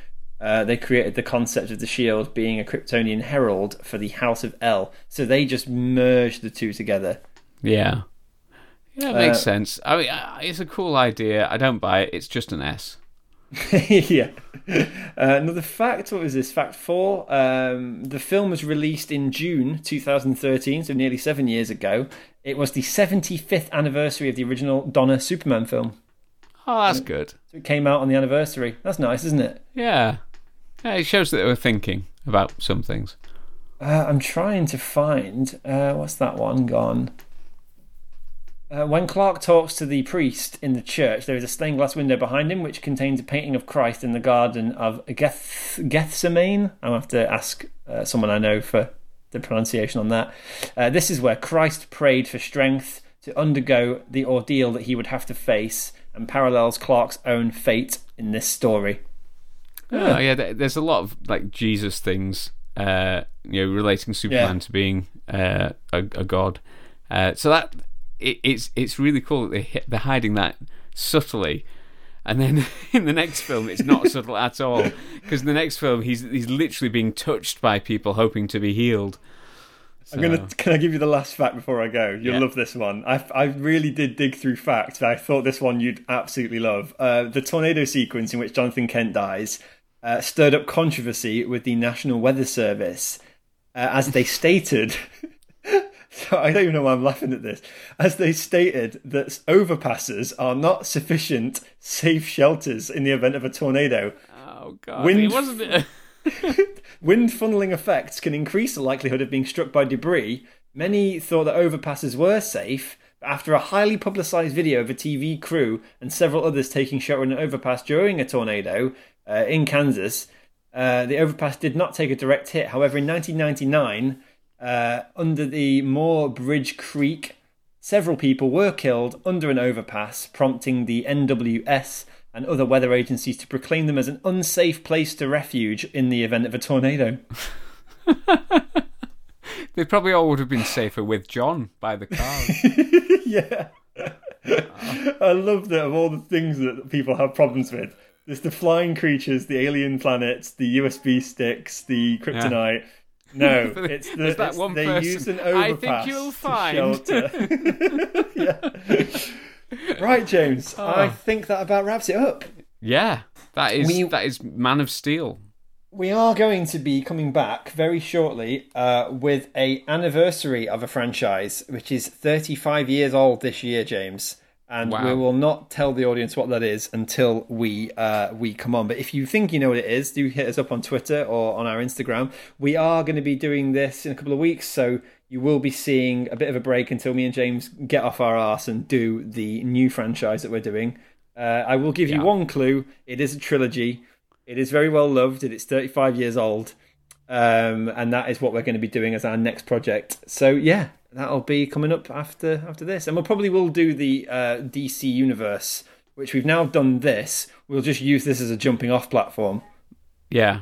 Uh, they created the concept of the shield being a Kryptonian herald for the House of El. So they just merged the two together. Yeah. Yeah, it uh, makes sense. I mean, it's a cool idea. I don't buy it. It's just an S. Yeah. Uh, another fact, what was this? Fact four. Um, the film was released in June twenty thirteen, so nearly seven years ago. It was the seventy-fifth anniversary of the original Donna Superman film. Oh, that's good. So it came out on the anniversary. That's nice, isn't it? Yeah. Yeah, it shows that they were thinking about some things. Uh, I'm trying to find... Uh, what's that one gone? Uh, when Clark talks to the priest in the church, there is a stained glass window behind him which contains a painting of Christ in the garden of Geth- Gethsemane. I'll have to ask uh, someone I know for the pronunciation on that. Uh, this is where Christ prayed for strength to undergo the ordeal that he would have to face, and parallels Clark's own fate in this story. Oh yeah, there's a lot of like Jesus things, uh, you know, relating Superman yeah. to being uh, a, a god. Uh, so that it, it's it's really cool that they, they're hiding that subtly, and then in the next film it's not subtle at all, because in the next film he's he's literally being touched by people hoping to be healed. So. I'm gonna. Can I give you the last fact before I go? You'll yeah. love this one. I, I really did dig through facts. I thought this one you'd absolutely love. Uh, the tornado sequence in which Jonathan Kent dies uh, stirred up controversy with the National Weather Service, uh, as they stated. So I don't even know why I'm laughing at this. As they stated that overpasses are not sufficient safe shelters in the event of a tornado. Oh God! Wind... It wasn't. Wind funneling effects can increase the likelihood of being struck by debris, Many thought that overpasses were safe, but after a highly publicised video of a T V crew and several others taking shelter in an overpass during a tornado uh, in Kansas, uh, the overpass did not take a direct hit. However, in nineteen ninety-nine, uh, under the Moore Bridge Creek, several people were killed under an overpass, prompting the N W S and other weather agencies to proclaim them as an unsafe place to refuge in the event of a tornado. They probably all would have been safer with John by the car. Yeah. Oh. I love that of all the things that people have problems with, there's the flying creatures, the alien planets, the U S B sticks, the kryptonite. Yeah. No, it's the, that it's, one they person. Use an overpass I think you'll find. To yeah. Right, James, oh. I think that about wraps it up. Yeah, that is we, that is Man of Steel. We are going to be coming back very shortly uh, with a anniversary of a franchise, which is thirty-five years old this year, James. And wow. we will not tell the audience what that is until we uh, we come on. But if you think you know what it is, do hit us up on Twitter or on our Instagram. We are going to be doing this in a couple of weeks, so you will be seeing a bit of a break until me and James get off our arse and do the new franchise that we're doing. Uh, I will give yeah. you one clue. It is a trilogy. It is very well loved, and it's thirty-five years old. Um, and that is what we're going to be doing as our next project. So, yeah. That'll be coming up after after this. And we'll probably will do the uh, D C Universe, which we've now done this. We'll just use this as a jumping-off platform. Yeah.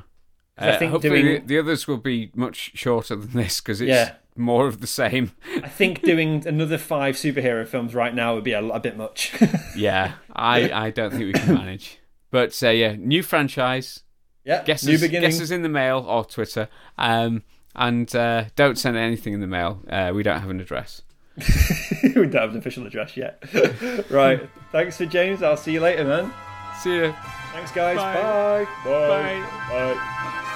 Uh, I think hopefully doing... the, the others will be much shorter than this, because it's yeah. more of the same. I think doing another five superhero films right now would be a, a bit much. yeah. I, I don't think we can manage. But, uh, yeah, new franchise. Yeah, guesses, new beginning. Guesses in the mail or Twitter. Um And uh, don't send anything in the mail. Uh, we don't have an address. We don't have an official address yet. Right. Thanks for James. I'll see you later, man. See ya. Thanks, guys. Bye. Bye. Bye. Bye. Bye.